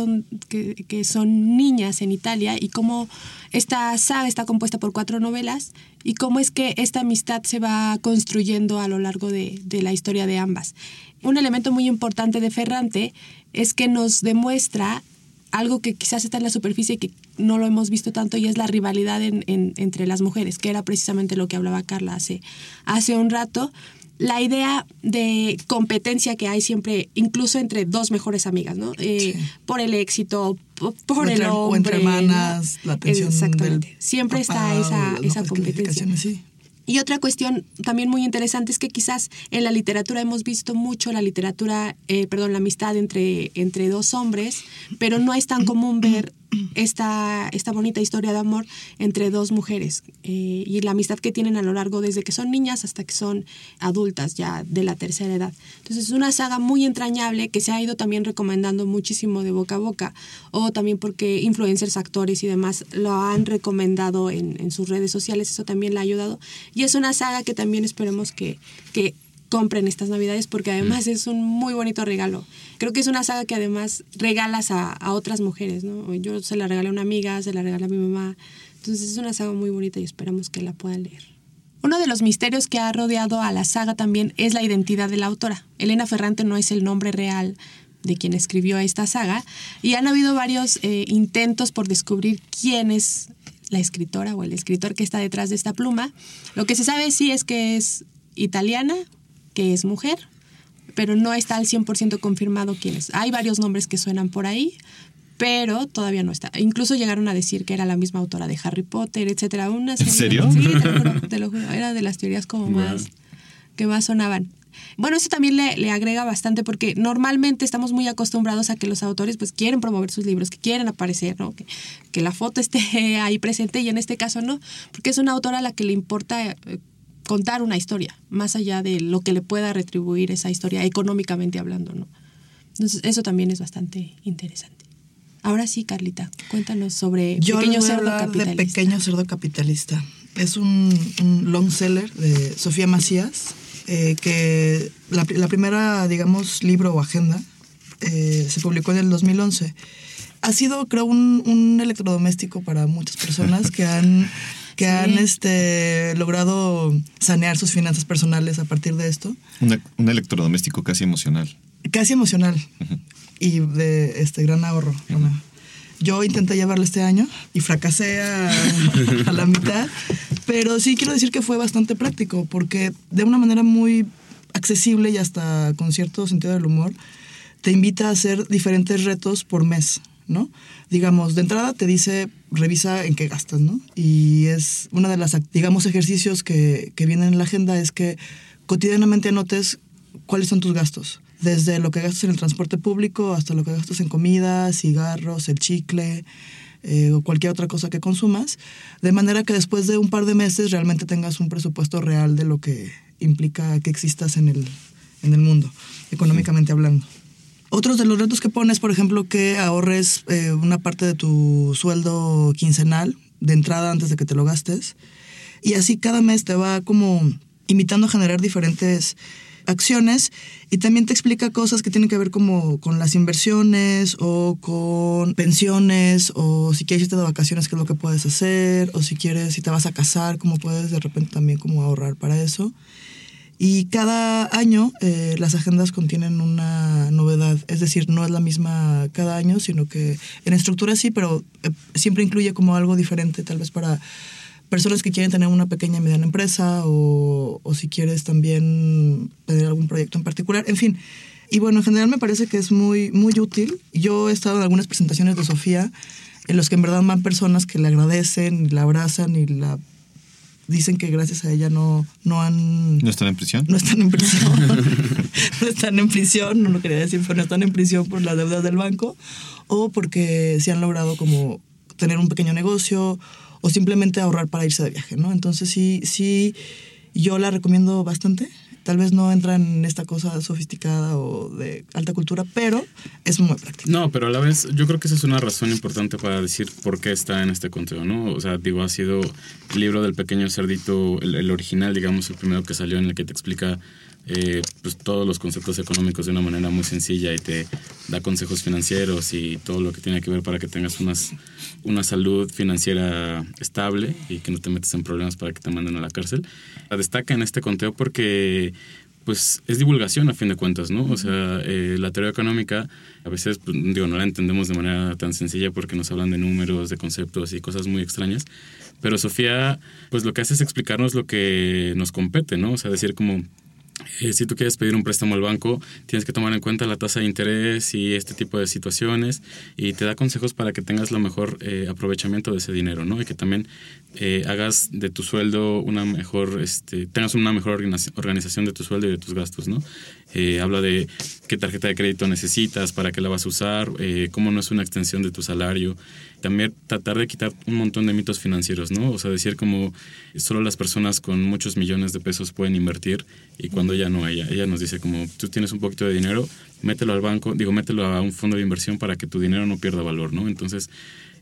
son niñas en Italia, y cómo esta saga está compuesta por 4 novelas, y cómo es que esta amistad se va construyendo a lo largo de la historia de ambas. Un elemento muy importante de Ferrante es que nos demuestra algo que quizás está en la superficie y que no lo hemos visto tanto, y es la rivalidad entre las mujeres, que era precisamente lo que hablaba Carla hace un rato. La idea de competencia que hay siempre, incluso entre dos mejores amigas, ¿no? Por el éxito, por el hombre. O entre hermanas, la atención del siempre papá, está esa competencia. Sí. Y otra cuestión también muy interesante es que quizás en la literatura hemos visto mucho la amistad entre dos hombres, pero no es tan común ver esta bonita historia de amor entre dos mujeres, y la amistad que tienen a lo largo desde que son niñas hasta que son adultas ya de la tercera edad. Entonces es una saga muy entrañable que se ha ido también recomendando muchísimo de boca a boca, o también porque influencers, actores y demás lo han recomendado en sus redes sociales, eso también le ha ayudado, y es una saga que también esperemos que compren estas navidades, porque además es un muy bonito regalo. Creo que es una saga que además regalas a otras mujeres, ¿no? Yo se la regalé a una amiga, se la regalé a mi mamá. Entonces es una saga muy bonita y esperamos que la puedan leer. Uno de los misterios que ha rodeado a la saga también es la identidad de la autora. Elena Ferrante no es el nombre real de quien escribió esta saga, y han habido varios intentos por descubrir quién es la escritora o el escritor que está detrás de esta pluma. Lo que se sabe sí es que es italiana, que es mujer, pero no está al 100% confirmado quién es. Hay varios nombres que suenan por ahí, pero todavía no está. Incluso llegaron a decir que era la misma autora de Harry Potter, etcétera. ¿En serio? Sí, te lo juro. Era de las teorías como más que más sonaban. Bueno, eso también le agrega bastante, porque normalmente estamos muy acostumbrados a que los autores pues quieren promover sus libros, que quieren aparecer, ¿no? Que la foto esté ahí presente, y en este caso no, porque es una autora a la que le importa contar una historia, más allá de lo que le pueda retribuir esa historia económicamente hablando, ¿no? Entonces eso también es bastante interesante. Ahora sí, Carlita, cuéntanos sobre Pequeño Cerdo Capitalista. De Pequeño Cerdo Capitalista. Es un long seller de Sofía Macías, que la primera, digamos, libro o agenda se publicó en el 2011. Ha sido, creo, un electrodoméstico para muchas personas que han logrado sanear sus finanzas personales a partir de esto. Un electrodoméstico casi emocional. Casi emocional. Uh-huh. Y de gran ahorro. Uh-huh. Yo intenté llevarlo este año y fracasé a la mitad, pero sí quiero decir que fue bastante práctico, porque de una manera muy accesible y hasta con cierto sentido del humor, te invita a hacer diferentes retos por mes, ¿no? Digamos, de entrada te dice, revisa en qué gastas, ¿no? Y es una de las, digamos, ejercicios que vienen en la agenda, es que cotidianamente anotes cuáles son tus gastos. Desde lo que gastas en el transporte público hasta lo que gastas en comida, cigarros, el chicle o cualquier otra cosa que consumas, de manera que después de un par de meses realmente tengas un presupuesto real de lo que implica que existas en el mundo, económicamente hablando. Otros de los retos que pones, por ejemplo, que ahorres una parte de tu sueldo quincenal de entrada antes de que te lo gastes, y así cada mes te va como invitando a generar diferentes acciones, y también te explica cosas que tienen que ver como con las inversiones o con pensiones, o si quieres irte de vacaciones, qué es lo que puedes hacer, o si te vas a casar, cómo puedes de repente también como ahorrar para eso. Y cada año las agendas contienen una novedad, es decir, no es la misma cada año, sino que en estructura sí, pero siempre incluye como algo diferente, tal vez para personas que quieren tener una pequeña y mediana empresa, o si quieres también tener algún proyecto en particular, en fin. Y bueno, en general me parece que es muy, muy útil. Yo he estado en algunas presentaciones de Sofía en los que en verdad van personas que le agradecen, y la abrazan y la dicen que gracias a ella no están en prisión. No están en prisión. No están en prisión, no lo quería decir, pero no están en prisión por las deudas del banco, o porque se han logrado como tener un pequeño negocio, o simplemente ahorrar para irse de viaje, ¿no? Entonces sí, yo la recomiendo bastante. Tal vez no entra en esta cosa sofisticada o de alta cultura, pero es muy práctica. No, pero a la vez yo creo que esa es una razón importante para decir por qué está en este conteo, ¿no? O sea, digo, ha sido el libro del Pequeño Cerdito, el original, digamos, el primero que salió, en el que te explica pues todos los conceptos económicos de una manera muy sencilla, y te da consejos financieros y todo lo que tiene que ver para que tengas una salud financiera estable y que no te metas en problemas para que te manden a la cárcel. La destaca en este conteo porque pues es divulgación a fin de cuentas, ¿no? O sea, la teoría económica a veces, pues, no la entendemos de manera tan sencilla porque nos hablan de números, de conceptos y cosas muy extrañas, pero Sofía pues lo que hace es explicarnos lo que nos compete, ¿no? O sea, decir como si tú quieres pedir un préstamo al banco, tienes que tomar en cuenta la tasa de interés y este tipo de situaciones, y te da consejos para que tengas lo mejor aprovechamiento de ese dinero, ¿no? Y que también hagas de tu sueldo una mejor, tengas una mejor organización de tu sueldo y de tus gastos, ¿no? Habla de qué tarjeta de crédito necesitas, para qué la vas a usar, cómo no es una extensión de tu salario. También tratar de quitar un montón de mitos financieros, ¿no? O sea, decir como solo las personas con muchos millones de pesos pueden invertir, y cuando ya no, ella nos dice como tú tienes un poquito de dinero, mételo al banco, mételo a un fondo de inversión para que tu dinero no pierda valor, ¿no? Entonces,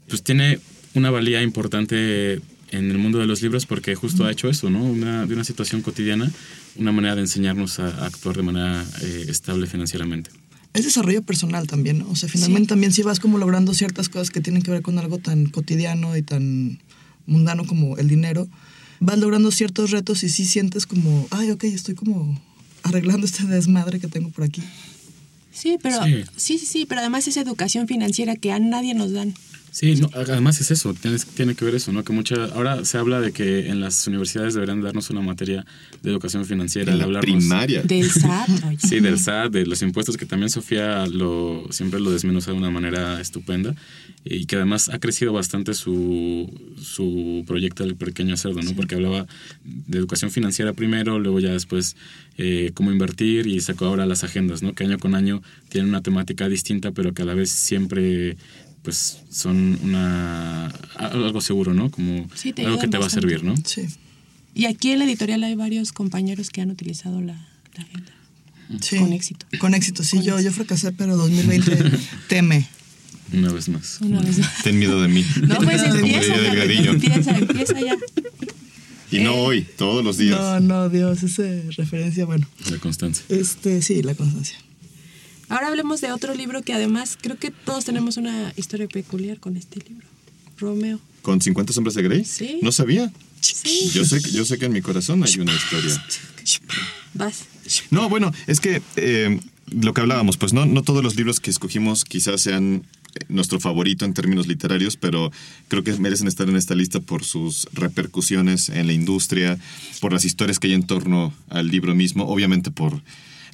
pues tiene una valía importante en el mundo de los libros porque justo ha hecho eso, ¿no? De una situación cotidiana, una manera de enseñarnos a actuar de manera estable financieramente. Es desarrollo personal también, ¿no? O sea, finalmente sí. También sí vas como logrando ciertas cosas que tienen que ver con algo tan cotidiano y tan mundano como el dinero. Vas logrando ciertos retos y sí sientes como, ay, ok, estoy como arreglando este desmadre que tengo por aquí. Sí, pero además es educación financiera que a nadie nos dan. Sí, no, además es eso, tiene que ver eso, ¿no? Que ahora se habla de que en las universidades deberían darnos una materia de educación financiera. De la primaria. Del SAT. Sí, del SAT, de los impuestos, que también Sofía siempre lo desmenuza de una manera estupenda, y que además ha crecido bastante su proyecto del Pequeño Cerdo, ¿no? Sí. Porque hablaba de educación financiera primero, luego ya después cómo invertir, y sacó ahora las agendas, ¿no? Que año con año tienen una temática distinta, pero que a la vez siempre... pues son algo seguro, ¿no? Como sí, algo que te bastante. Va a servir, ¿no? Sí. Y aquí en la editorial hay varios compañeros que han utilizado la agenda. Sí. Con éxito. Con éxito, sí. Yo fracasé, pero 2020 teme. Una vez más. Ten miedo de mí. No, pues empieza ya. Y no hoy, todos los días. No, Dios, esa referencia, bueno. La constancia. Sí, la constancia. Ahora hablemos de otro libro que además creo que todos tenemos una historia peculiar con este libro. Romeo. ¿Con 50 sombras de Grey? Sí. No sabía. Sí. Yo sé que en mi corazón hay una historia. Vas. No, bueno, es que lo que hablábamos, pues no todos los libros que escogimos quizás sean nuestro favorito en términos literarios, pero creo que merecen estar en esta lista por sus repercusiones en la industria, por las historias que hay en torno al libro mismo, obviamente por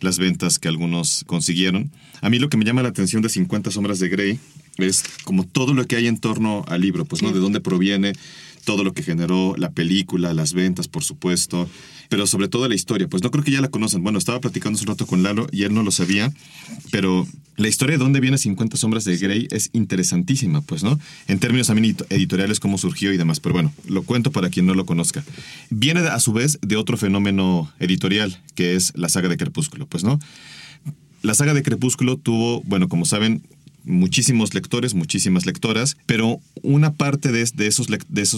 las ventas que algunos consiguieron. A mí lo que me llama la atención de 50 sombras de Grey es como todo lo que hay en torno al libro, pues, ¿no? De dónde proviene, todo lo que generó la película, las ventas, por supuesto, pero sobre todo la historia. Pues no creo que ya la conocen. Bueno, estaba platicando hace un rato con Lalo y él no lo sabía, pero la historia de dónde viene 50 sombras de Grey es interesantísima, pues, ¿no? En términos también editoriales, cómo surgió y demás, pero bueno, lo cuento para quien no lo conozca. Viene a su vez de otro fenómeno editorial, que es la saga de Crepúsculo, pues, ¿no? La saga de Crepúsculo tuvo, bueno, como saben, muchísimos lectores, muchísimas lectoras, pero una parte de esos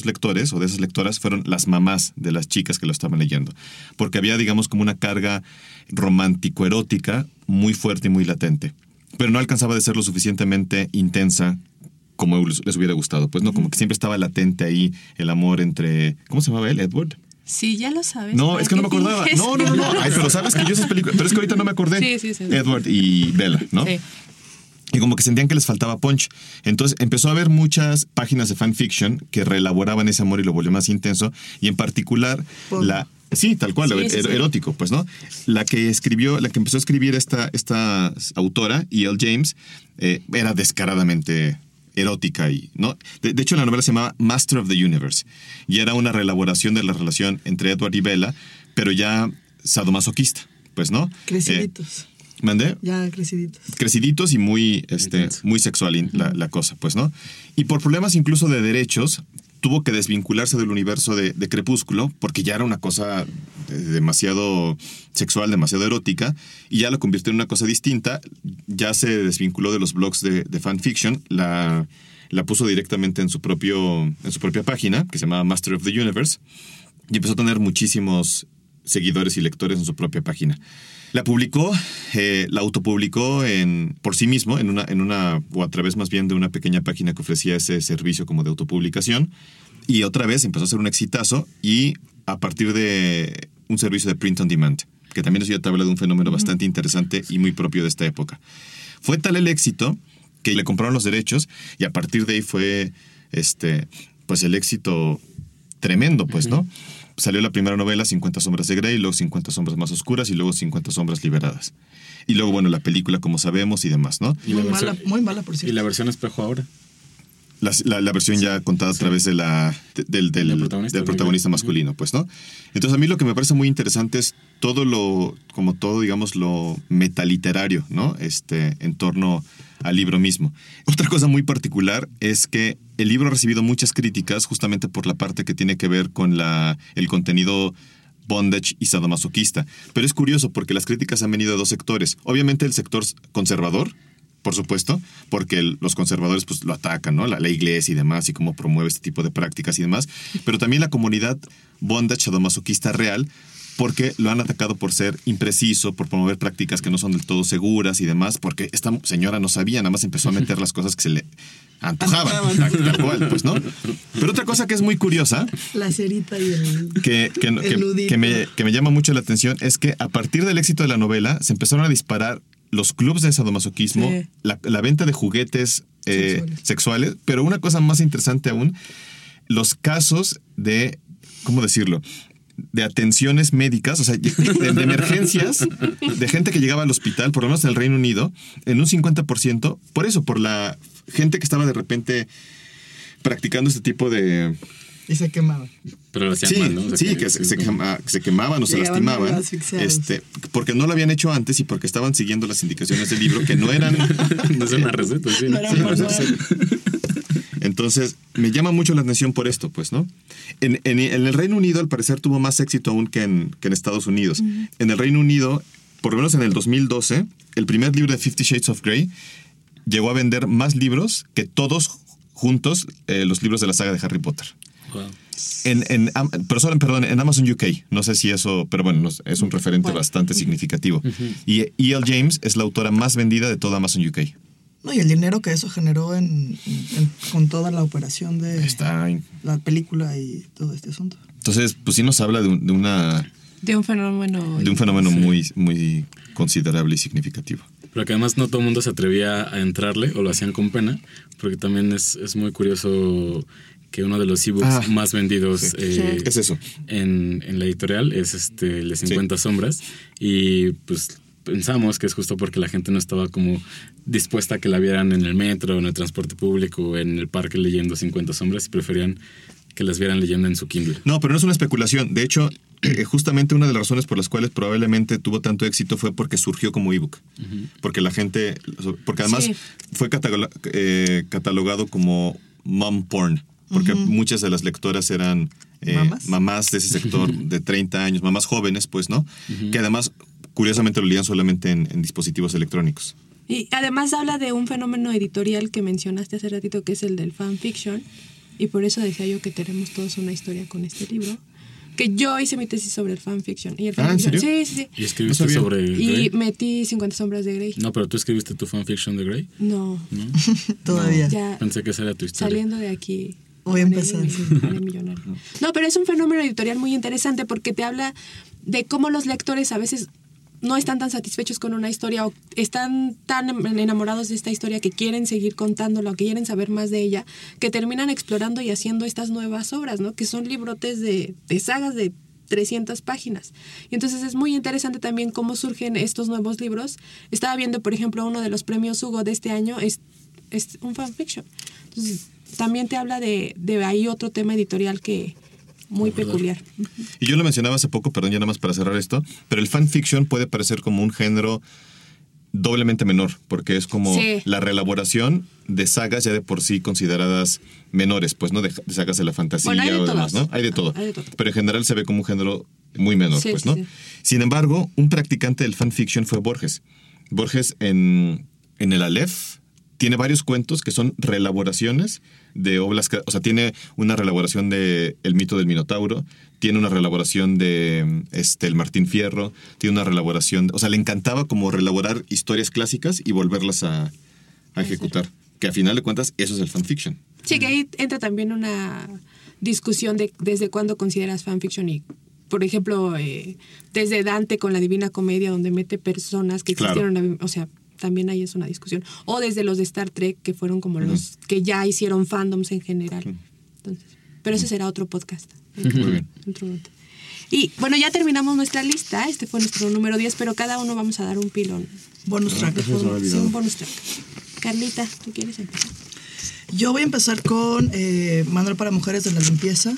lectores o de esas lectoras fueron las mamás de las chicas que lo estaban leyendo, porque había, digamos, como una carga romántico-erótica muy fuerte y muy latente, pero no alcanzaba de ser lo suficientemente intensa como les hubiera gustado, pues, ¿no? Como que siempre estaba latente ahí el amor entre... ¿Cómo se llamaba él? ¿Edward? Sí, ya lo sabes. No, es que no me acordaba. No. Ay, pero sabes que yo esas películas... Pero es que ahorita no me acordé. Sí. Edward y Bella, ¿no? Sí. Y como que sentían que les faltaba punch. Entonces empezó a haber muchas páginas de fanfiction que reelaboraban ese amor y lo volvió más intenso. Y en particular, sí, tal cual, sí. Erótico, pues, ¿no? La que empezó a escribir esta autora, E.L. James, era descaradamente erótica y, ¿no? De hecho, la novela se llamaba Master of the Universe. Y era una reelaboración de la relación entre Edward y Bella, pero ya sadomasoquista, pues, ¿no? Creciditos. ¿Mandé? Ya creciditos. Creciditos y muy, muy sexual la cosa, pues, ¿no? Y por problemas incluso de derechos, tuvo que desvincularse del universo de Crepúsculo, porque ya era una cosa demasiado sexual, demasiado erótica, y ya lo convirtió en una cosa distinta. Ya se desvinculó de los blogs de fanfiction, la puso directamente en su propia página, que se llamaba Master of the Universe, y empezó a tener muchísimos seguidores y lectores en su propia página. La publicó, la autopublicó por sí mismo, o a través más bien de una pequeña página que ofrecía ese servicio como de autopublicación. Y otra vez empezó a ser un exitazo, y a partir de un servicio de print on demand, que también es ya te habla de un fenómeno bastante interesante y muy propio de esta época. Fue tal el éxito que le compraron los derechos, y a partir de ahí fue pues el éxito tremendo, pues, ¿no? Salió la primera novela, 50 sombras de Grey, luego 50 sombras más oscuras y luego 50 sombras liberadas. Y luego, bueno, la película, como sabemos, y demás, ¿no? Y muy mala, por cierto. ¿Y la versión espejo ahora? La versión ya contada a través de del protagonista masculino, pues, ¿no? Entonces, a mí lo que me parece muy interesante es lo metaliterario, ¿no? En torno al libro mismo. Otra cosa muy particular es que el libro ha recibido muchas críticas justamente por la parte que tiene que ver con el contenido bondage y sadomasoquista. Pero es curioso porque las críticas han venido de dos sectores. Obviamente el sector conservador, por supuesto, porque los conservadores, pues, lo atacan, ¿no? La iglesia y demás, y cómo promueve este tipo de prácticas y demás. Pero también la comunidad bondage sadomasoquista real, porque lo han atacado por ser impreciso, por promover prácticas que no son del todo seguras y demás, porque esta señora no sabía, nada más empezó a meter las cosas que se le antojaban. Tal cual, pues, ¿no? Pero otra cosa que es muy curiosa, la cerita y el que me llama mucho la atención, es que a partir del éxito de la novela se empezaron a disparar los clubs de sadomasoquismo, sí. La venta de juguetes sexuales. Pero una cosa más interesante aún, los casos de, ¿cómo decirlo?, de atenciones médicas, o sea, de emergencias, de gente que llegaba al hospital, por lo menos en el Reino Unido, en un 50%, por eso, por la gente que estaba de repente practicando este tipo de... Y se quemaban. Pero lo hacían mal, ¿no? O sea, sí, que se quemaban o se lastimaban. Porque no lo habían hecho antes y porque estaban siguiendo las indicaciones del libro, que no eran... no es una receta, sí. No eran Entonces, me llama mucho la atención por esto, pues, ¿no? En el Reino Unido, al parecer, tuvo más éxito aún que en Estados Unidos. Uh-huh. En el Reino Unido, por lo menos en el 2012, el primer libro de 50 Shades of Grey llegó a vender más libros que todos juntos los libros de la saga de Harry Potter. Wow. En Amazon UK, no sé si eso, pero bueno, es un referente bastante significativo. Uh-huh. Y E.L. James es la autora más vendida de toda Amazon UK. No, y el dinero que eso generó con toda la operación de la película y todo este asunto. Entonces, pues sí nos habla de un fenómeno... De un fenómeno muy, muy considerable y significativo. Pero que además no todo el mundo se atrevía a entrarle, o lo hacían con pena, porque también es muy curioso que uno de los ebooks más vendidos es eso. En la editorial es el de 50 sombras. Y pues... pensamos que es justo porque la gente no estaba como dispuesta a que la vieran en el metro, en el transporte público, en el parque leyendo 50 sombras, y preferían que las vieran leyendo en su Kindle. No, pero no es una especulación. De hecho, justamente una de las razones por las cuales probablemente tuvo tanto éxito fue porque surgió como ebook. Uh-huh. Porque la gente... Porque además fue catalogado como mom porn. Porque muchas de las lectoras eran mamás de ese sector, de 30 años, mamás jóvenes, pues, ¿no? Uh-huh. Que además... curiosamente lo leían solamente en dispositivos electrónicos. Y además habla de un fenómeno editorial que mencionaste hace ratito, que es el del fanfiction, y por eso decía yo que tenemos todos una historia con este libro, que yo hice mi tesis sobre el fanfiction. Y el fanfiction, ¿en serio? Sí. ¿Y escribiste sobre Grey? Y metí 50 sombras de Grey. No, pero ¿tú escribiste tu fanfiction de Grey? No. Todavía. No, pensé que esa era tu historia. Saliendo de aquí... voy a empezar. No, pero es un fenómeno editorial muy interesante porque te habla de cómo los lectores a veces... no están tan satisfechos con una historia o están tan enamorados de esta historia que quieren seguir contándola o que quieren saber más de ella, que terminan explorando y haciendo estas nuevas obras, ¿no? Que son librotes de sagas de 300 páginas. Y entonces es muy interesante también cómo surgen estos nuevos libros. Estaba viendo, por ejemplo, uno de los premios Hugo de este año es un fanfiction. Entonces también te habla de ahí otro tema editorial que... muy peculiar. Y yo lo mencionaba hace poco, perdón, ya nada más para cerrar esto, pero el fanfiction puede parecer como un género doblemente menor, porque es como la reelaboración de sagas ya de por sí consideradas menores, pues, ¿no? De sagas de la fantasía, bueno, o demás, ¿no? Hay de todo. Pero en general se ve como un género muy menor, pues, ¿no? Sí. Sin embargo, un practicante del fanfiction fue Borges. Borges en el Aleph tiene varios cuentos que son reelaboraciones de obras, o sea, tiene una reelaboración de El mito del Minotauro, tiene una reelaboración de El Martín Fierro, tiene una reelaboración, o sea, le encantaba como reelaborar historias clásicas y volverlas a ejecutar, que a final de cuentas eso es el fanfiction. Sí, que ahí entra también una discusión de desde cuándo consideras fanfiction y... por ejemplo, desde Dante con la Divina Comedia, donde mete personas que existieron, o sea... también ahí es una discusión. O desde los de Star Trek, que fueron como los que ya hicieron fandoms en general. Entonces, pero ese será otro podcast. Muy bien. Y bueno, ya terminamos nuestra lista. Este fue nuestro número 10, pero cada uno vamos a dar un pilón. Bonus track. Sí, un bonus track. Carlita, ¿tú quieres empezar? Yo voy a empezar con Manual para Mujeres de la Limpieza,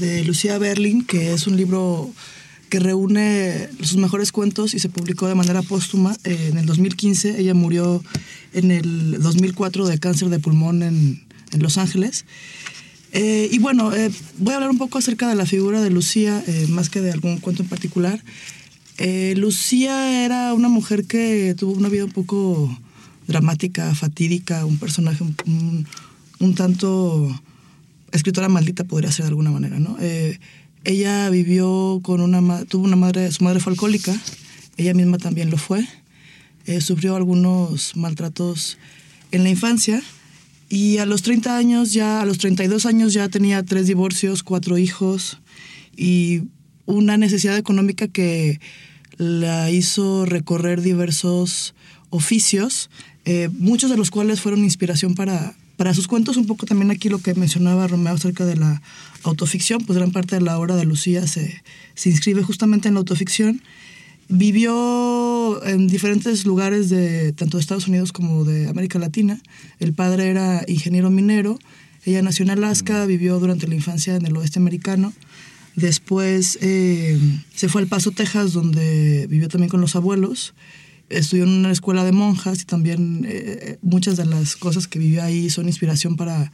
de Lucía Berlin, que es un libro... que reúne sus mejores cuentos y se publicó de manera póstuma en el 2015. Ella murió en el 2004 de cáncer de pulmón en Los Ángeles. Y bueno, voy a hablar un poco acerca de la figura de Lucía, más que de algún cuento en particular. Lucía era una mujer que tuvo una vida un poco dramática, fatídica, un personaje un tanto... escritora maldita podría ser de alguna manera, ¿no? Ella vivió tuvo una madre, su madre fue alcohólica, ella misma también lo fue, sufrió algunos maltratos en la infancia y a los 32 años ya tenía 3 divorcios, 4 hijos y una necesidad económica que la hizo recorrer diversos oficios muchos de los cuales fueron inspiración para sus cuentos. Un poco también aquí lo que mencionaba Romeo acerca de la autoficción, pues gran parte de la obra de Lucía se inscribe justamente en la autoficción. Vivió en diferentes lugares tanto de Estados Unidos como de América Latina. El padre era ingeniero minero. Ella nació en Alaska, vivió durante la infancia en el oeste americano. Después se fue al Paso, Texas, donde vivió también con los abuelos. Estudió en una escuela de monjas y también muchas de las cosas que vivió ahí son inspiración para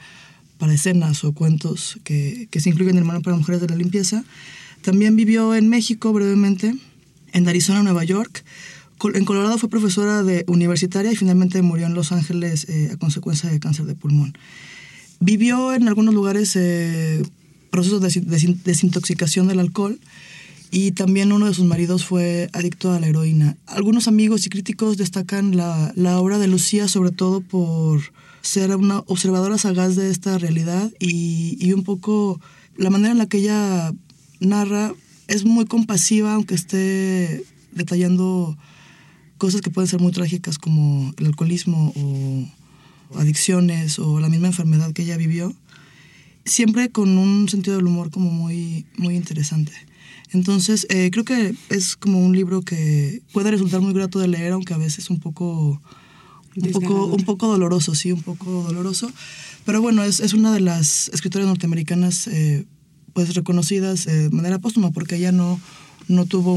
escenas o cuentos que se incluyen en El Manual para Mujeres de la Limpieza. También vivió en México brevemente, en Arizona, Nueva York. En Colorado fue profesora universitaria y finalmente murió en Los Ángeles a consecuencia de cáncer de pulmón. Vivió en algunos lugares procesos de desintoxicación del alcohol, y también uno de sus maridos fue adicto a la heroína. Algunos amigos y críticos destacan la obra de Lucía sobre todo por ser una observadora sagaz de esta realidad y un poco la manera en la que ella narra. Es muy compasiva, aunque esté detallando cosas que pueden ser muy trágicas como el alcoholismo o adicciones o la misma enfermedad que ella vivió, siempre con un sentido del humor como muy, muy interesante. Entonces, creo que es como un libro que puede resultar muy grato de leer, aunque a veces un poco doloroso, sí, un poco doloroso. Pero bueno, es una de las escritoras norteamericanas pues reconocidas de manera póstuma, porque ella no tuvo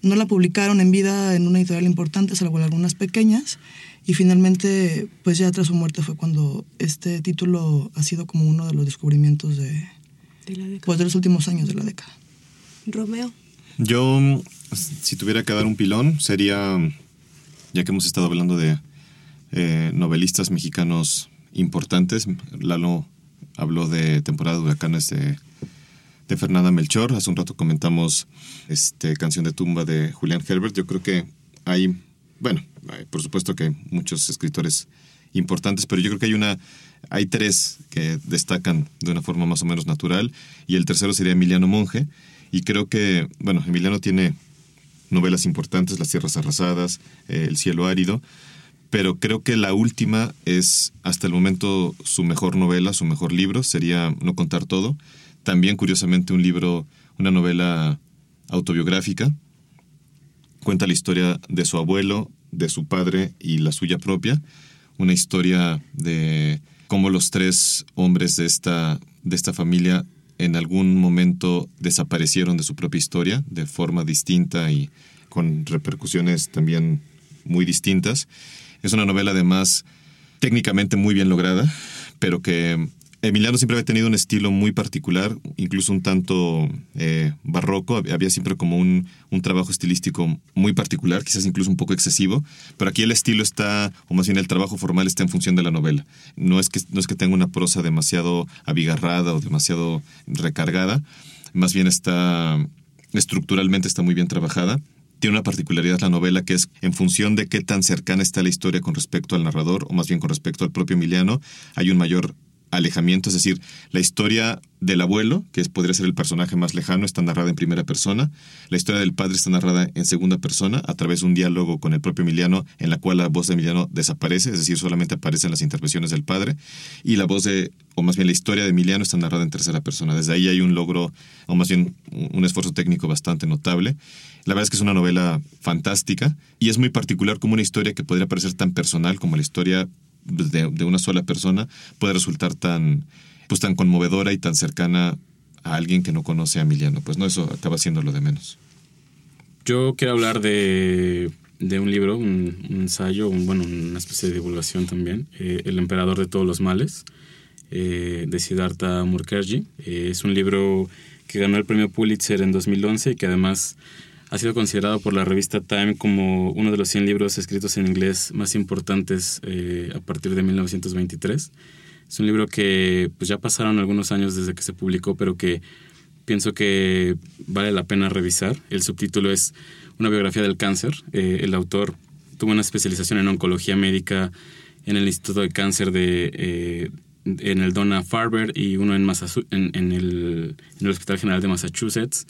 no la publicaron en vida en una editorial importante, salvo en algunas pequeñas, y finalmente pues ya tras su muerte fue cuando este título ha sido como uno de los descubrimientos de los últimos años de la década. Romeo. Yo, si tuviera que dar un pilón, sería, ya que hemos estado hablando de novelistas mexicanos importantes, Lalo habló de Temporada de Huracanes de Fernanda Melchor. Hace un rato comentamos Canción de Tumba de Julián Herbert. Yo creo que hay, por supuesto que hay muchos escritores importantes, pero yo creo que hay tres que destacan de una forma más o menos natural. Y el tercero sería Emiliano Monge. Y creo que, Emiliano tiene novelas importantes, Las tierras arrasadas, El cielo árido. Pero creo que la última es, hasta el momento, su mejor novela, su mejor libro, sería No contar todo. También, curiosamente, una novela autobiográfica. Cuenta la historia de su abuelo, de su padre y la suya propia. Una historia de cómo los tres hombres de esta familia en algún momento desaparecieron de su propia historia, de forma distinta y con repercusiones también muy distintas. Es una novela, además, técnicamente muy bien lograda, pero que Emiliano siempre había tenido un estilo muy particular, incluso un tanto barroco. Había siempre como un trabajo estilístico muy particular, quizás incluso un poco excesivo, pero aquí el estilo está, o más bien el trabajo formal está en función de la novela. No es que tenga una prosa demasiado abigarrada o demasiado recargada, más bien estructuralmente está muy bien trabajada. Tiene una particularidad la novela, que es en función de qué tan cercana está la historia con respecto al narrador, o más bien con respecto al propio Emiliano, hay un mayor alejamiento. Es decir, la historia del abuelo, que podría ser el personaje más lejano, está narrada en primera persona. La historia del padre está narrada en segunda persona, a través de un diálogo con el propio Emiliano, en la cual la voz de Emiliano desaparece, es decir, solamente aparecen las intervenciones del padre. Y la historia de Emiliano está narrada en tercera persona. Desde ahí hay un logro, o más bien un esfuerzo técnico bastante notable. La verdad es que es una novela fantástica, y es muy particular como una historia que podría parecer tan personal como la historia de una sola persona puede resultar tan conmovedora y tan cercana a alguien que no conoce a Emiliano. Pues no, eso acaba siendo lo de menos. Yo quiero hablar de un libro, un ensayo, una especie de divulgación también, El emperador de todos los males, de Siddhartha Mukherjee. Es un libro que ganó el premio Pulitzer en 2011 y que además ha sido considerado por la revista Time como uno de los 100 libros escritos en inglés más importantes a partir de 1923. Es un libro que ya pasaron algunos años desde que se publicó, pero que pienso que vale la pena revisar. El subtítulo es Una biografía del cáncer. El autor tuvo una especialización en oncología médica en el Instituto de Cáncer en el Dana-Farber y uno en el Hospital General de Massachusetts.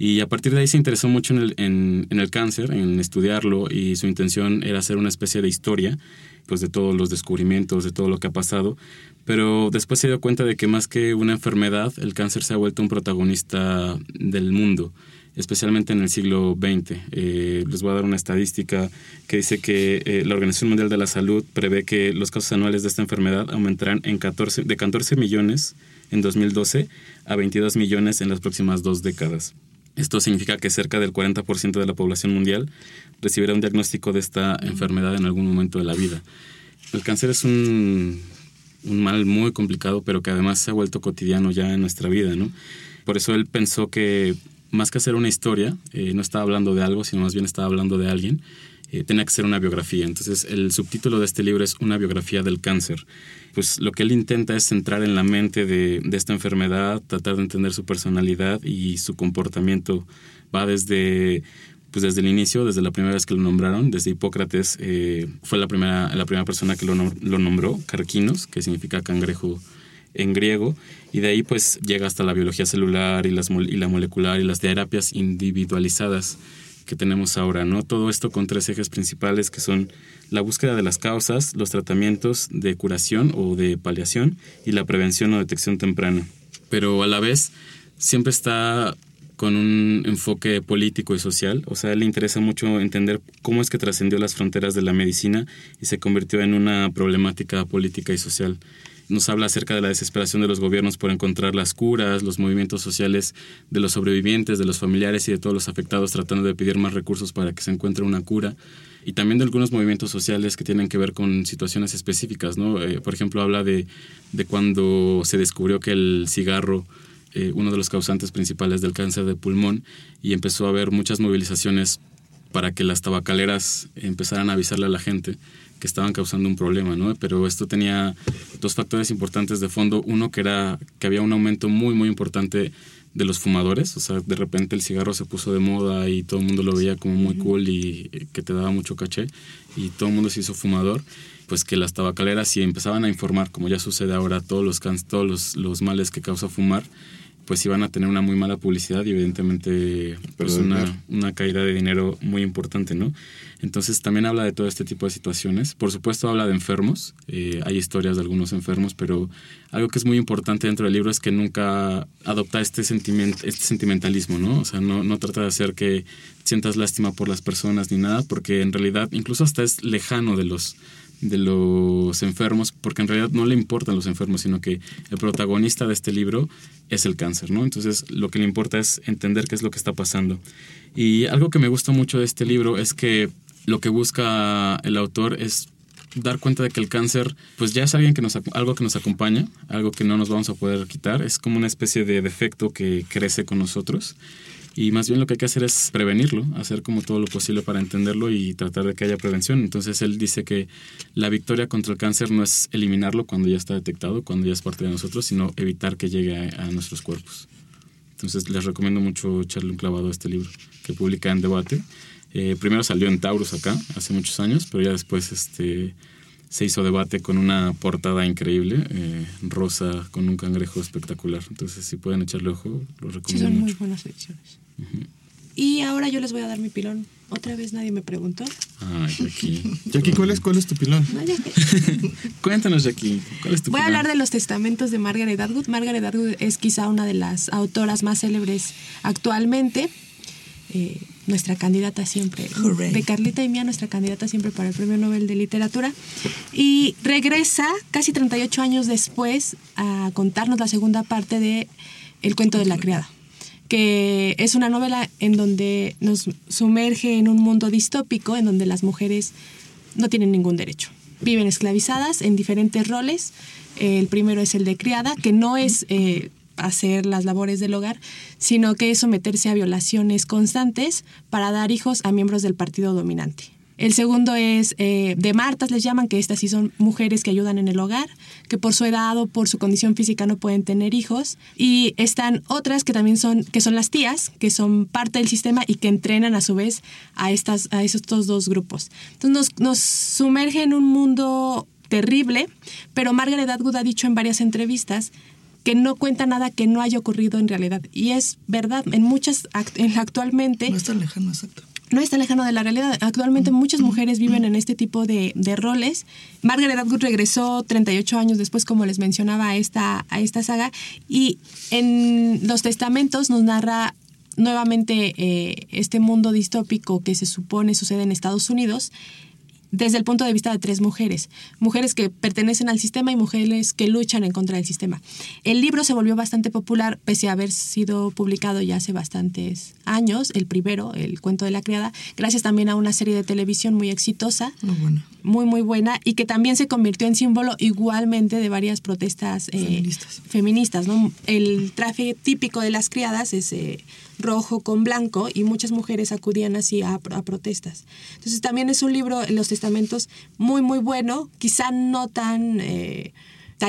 Y a partir de ahí se interesó mucho en el cáncer, en estudiarlo, y su intención era hacer una especie de historia, pues, de todos los descubrimientos, de todo lo que ha pasado. Pero después se dio cuenta de que más que una enfermedad, el cáncer se ha vuelto un protagonista del mundo, especialmente en el siglo XX. Les voy a dar una estadística que dice que la Organización Mundial de la Salud prevé que los casos anuales de esta enfermedad aumentarán de 14 millones en 2012 a 22 millones en las próximas 2 décadas. Esto significa que cerca del 40% de la población mundial recibirá un diagnóstico de esta enfermedad en algún momento de la vida. El cáncer es un mal muy complicado, pero que además se ha vuelto cotidiano ya en nuestra vida, ¿no? Por eso él pensó que más que hacer una historia, no estaba hablando de algo, sino más bien estaba hablando de alguien. Tenía que ser una biografía. Entonces, el subtítulo de este libro es Una biografía del cáncer. Pues lo que él intenta es centrar en la mente de esta enfermedad, tratar de entender su personalidad y su comportamiento. Va desde el inicio, desde la primera vez que lo nombraron, desde Hipócrates. Fue la primera persona que lo nombró, Carquinos, que significa cangrejo en griego, y de ahí pues llega hasta la biología celular y la molecular y las terapias individualizadas que tenemos ahora, ¿no? Todo esto con 3 ejes principales, que son la búsqueda de las causas, los tratamientos de curación o de paliación y la prevención o detección temprana. Pero a la vez siempre está con un enfoque político y social. O sea, a él le interesa mucho entender cómo es que trascendió las fronteras de la medicina y se convirtió en una problemática política y social. Nos habla acerca de la desesperación de los gobiernos por encontrar las curas, los movimientos sociales de los sobrevivientes, de los familiares y de todos los afectados tratando de pedir más recursos para que se encuentre una cura. Y también de algunos movimientos sociales que tienen que ver con situaciones específicas, ¿no? Por ejemplo, habla de cuando se descubrió que el cigarro, uno de los causantes principales del cáncer de pulmón, y empezó a haber muchas movilizaciones para que las tabacaleras empezaran a avisarle a la gente que estaban causando un problema, ¿no? Pero esto tenía 2 factores importantes de fondo. Uno, que era que había un aumento muy, muy importante de los fumadores. O sea, de repente el cigarro se puso de moda y todo el mundo lo veía como muy cool y que te daba mucho caché. Y todo el mundo se hizo fumador. Pues que las tabacaleras, si empezaban a informar, como ya sucede ahora, todos los males que causa fumar, pues iban a tener una muy mala publicidad y evidentemente pues una caída de dinero muy importante, ¿no? Entonces también habla de todo este tipo de situaciones. Por supuesto habla de enfermos, hay historias de algunos enfermos, pero algo que es muy importante dentro del libro es que nunca adopta este sentimentalismo, ¿no? O sea, no trata de hacer que sientas lástima por las personas ni nada, porque en realidad incluso hasta es lejano de los enfermos, porque en realidad no le importan los enfermos, sino que el protagonista de este libro es el cáncer, ¿no? Entonces lo que le importa es entender qué es lo que está pasando. Y algo que me gusta mucho de este libro es que lo que busca el autor es dar cuenta de que el cáncer pues ya es algo que nos acompaña, algo que no nos vamos a poder quitar, es como una especie de defecto que crece con nosotros. Y más bien lo que hay que hacer es prevenirlo, hacer como todo lo posible para entenderlo y tratar de que haya prevención. Entonces él dice que la victoria contra el cáncer no es eliminarlo cuando ya está detectado, cuando ya es parte de nosotros, sino evitar que llegue a nuestros cuerpos. Entonces les recomiendo mucho echarle un clavado a este libro que publica en Debate. Primero salió en Taurus acá hace muchos años, pero ya después se hizo Debate con una portada increíble, rosa, con un cangrejo espectacular. Entonces, si pueden echarle ojo, lo recomiendo. Sí, son mucho. Muy buenas lecciones. Uh-huh. Y ahora yo les voy a dar mi pilón. Otra vez nadie me preguntó. Ay, Jackie. Jackie, ¿cuál es tu pilón? No, Jackie. Cuéntanos, Jackie, ¿cuál es tu pilón? Voy a hablar de Los Testamentos de Margaret Atwood. Margaret Atwood es quizá una de las autoras más célebres actualmente. Nuestra candidata siempre, Hooray. De Carlita y mía, nuestra candidata siempre para el Premio Nobel de Literatura, y regresa casi 38 años después a contarnos la segunda parte de El Cuento de la Criada, que es una novela en donde nos sumerge en un mundo distópico en donde las mujeres no tienen ningún derecho, viven esclavizadas en diferentes roles. El primero es el de criada, que no es hacer las labores del hogar, sino que es someterse a violaciones constantes para dar hijos a miembros del partido dominante. El segundo es de Martas, les llaman, que estas sí son mujeres que ayudan en el hogar, que por su edad o por su condición física no pueden tener hijos. Y están otras que también son las tías, que son parte del sistema y que entrenan a su vez a estos 2 grupos. Entonces nos sumerge en un mundo terrible, pero Margaret Atwood ha dicho en varias entrevistas que no cuenta nada que no haya ocurrido en realidad. Y es verdad, en muchas, actualmente... No es tan lejano, exacto. No es tan lejano de la realidad. Actualmente muchas mujeres viven en este tipo de roles. Margaret Atwood regresó 38 años después, como les mencionaba, a esta saga. Y en Los Testamentos nos narra nuevamente este mundo distópico que se supone sucede en Estados Unidos, desde el punto de vista de tres mujeres. Mujeres que pertenecen al sistema y mujeres que luchan en contra del sistema. El libro se volvió bastante popular, pese a haber sido publicado ya hace bastantes años, el primero, El Cuento de la Criada, gracias también a una serie de televisión muy exitosa, muy buena, y que también se convirtió en símbolo igualmente de varias protestas feministas, ¿no? El traje típico de las criadas es... rojo con blanco, y muchas mujeres acudían así a protestas. Entonces también es un libro, Los Testamentos, muy bueno, quizá no tan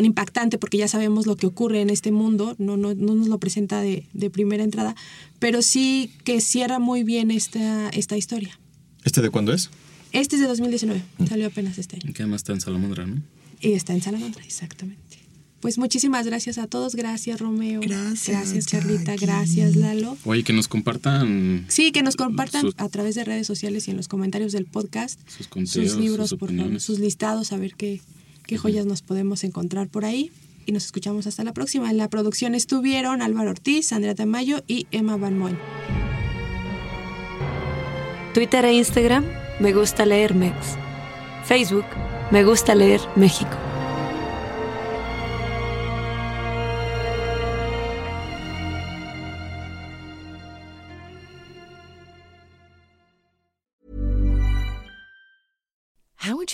impactante, porque ya sabemos lo que ocurre en este mundo, no nos lo presenta de primera entrada, pero sí que cierra muy bien esta historia. ¿Este de cuándo es? Este es de 2019, salió apenas este año. Y que además está en Salamandra, ¿no? Y está en Salamandra, exactamente. Pues muchísimas gracias a todos. Gracias, Romeo. Gracias, Carlita. Gracias, Lalo. Oye, que nos compartan... Sí, que nos compartan a través de redes sociales y en los comentarios del podcast. Sus contenidos, sus libros, por favor, sus listados, a ver qué joyas nos podemos encontrar por ahí. Y nos escuchamos hasta la próxima. En la producción estuvieron Álvaro Ortiz, Andrea Tamayo y Emma Van Moen. Twitter e Instagram, Me Gusta Leer Mex. Facebook, Me Gusta Leer México. Would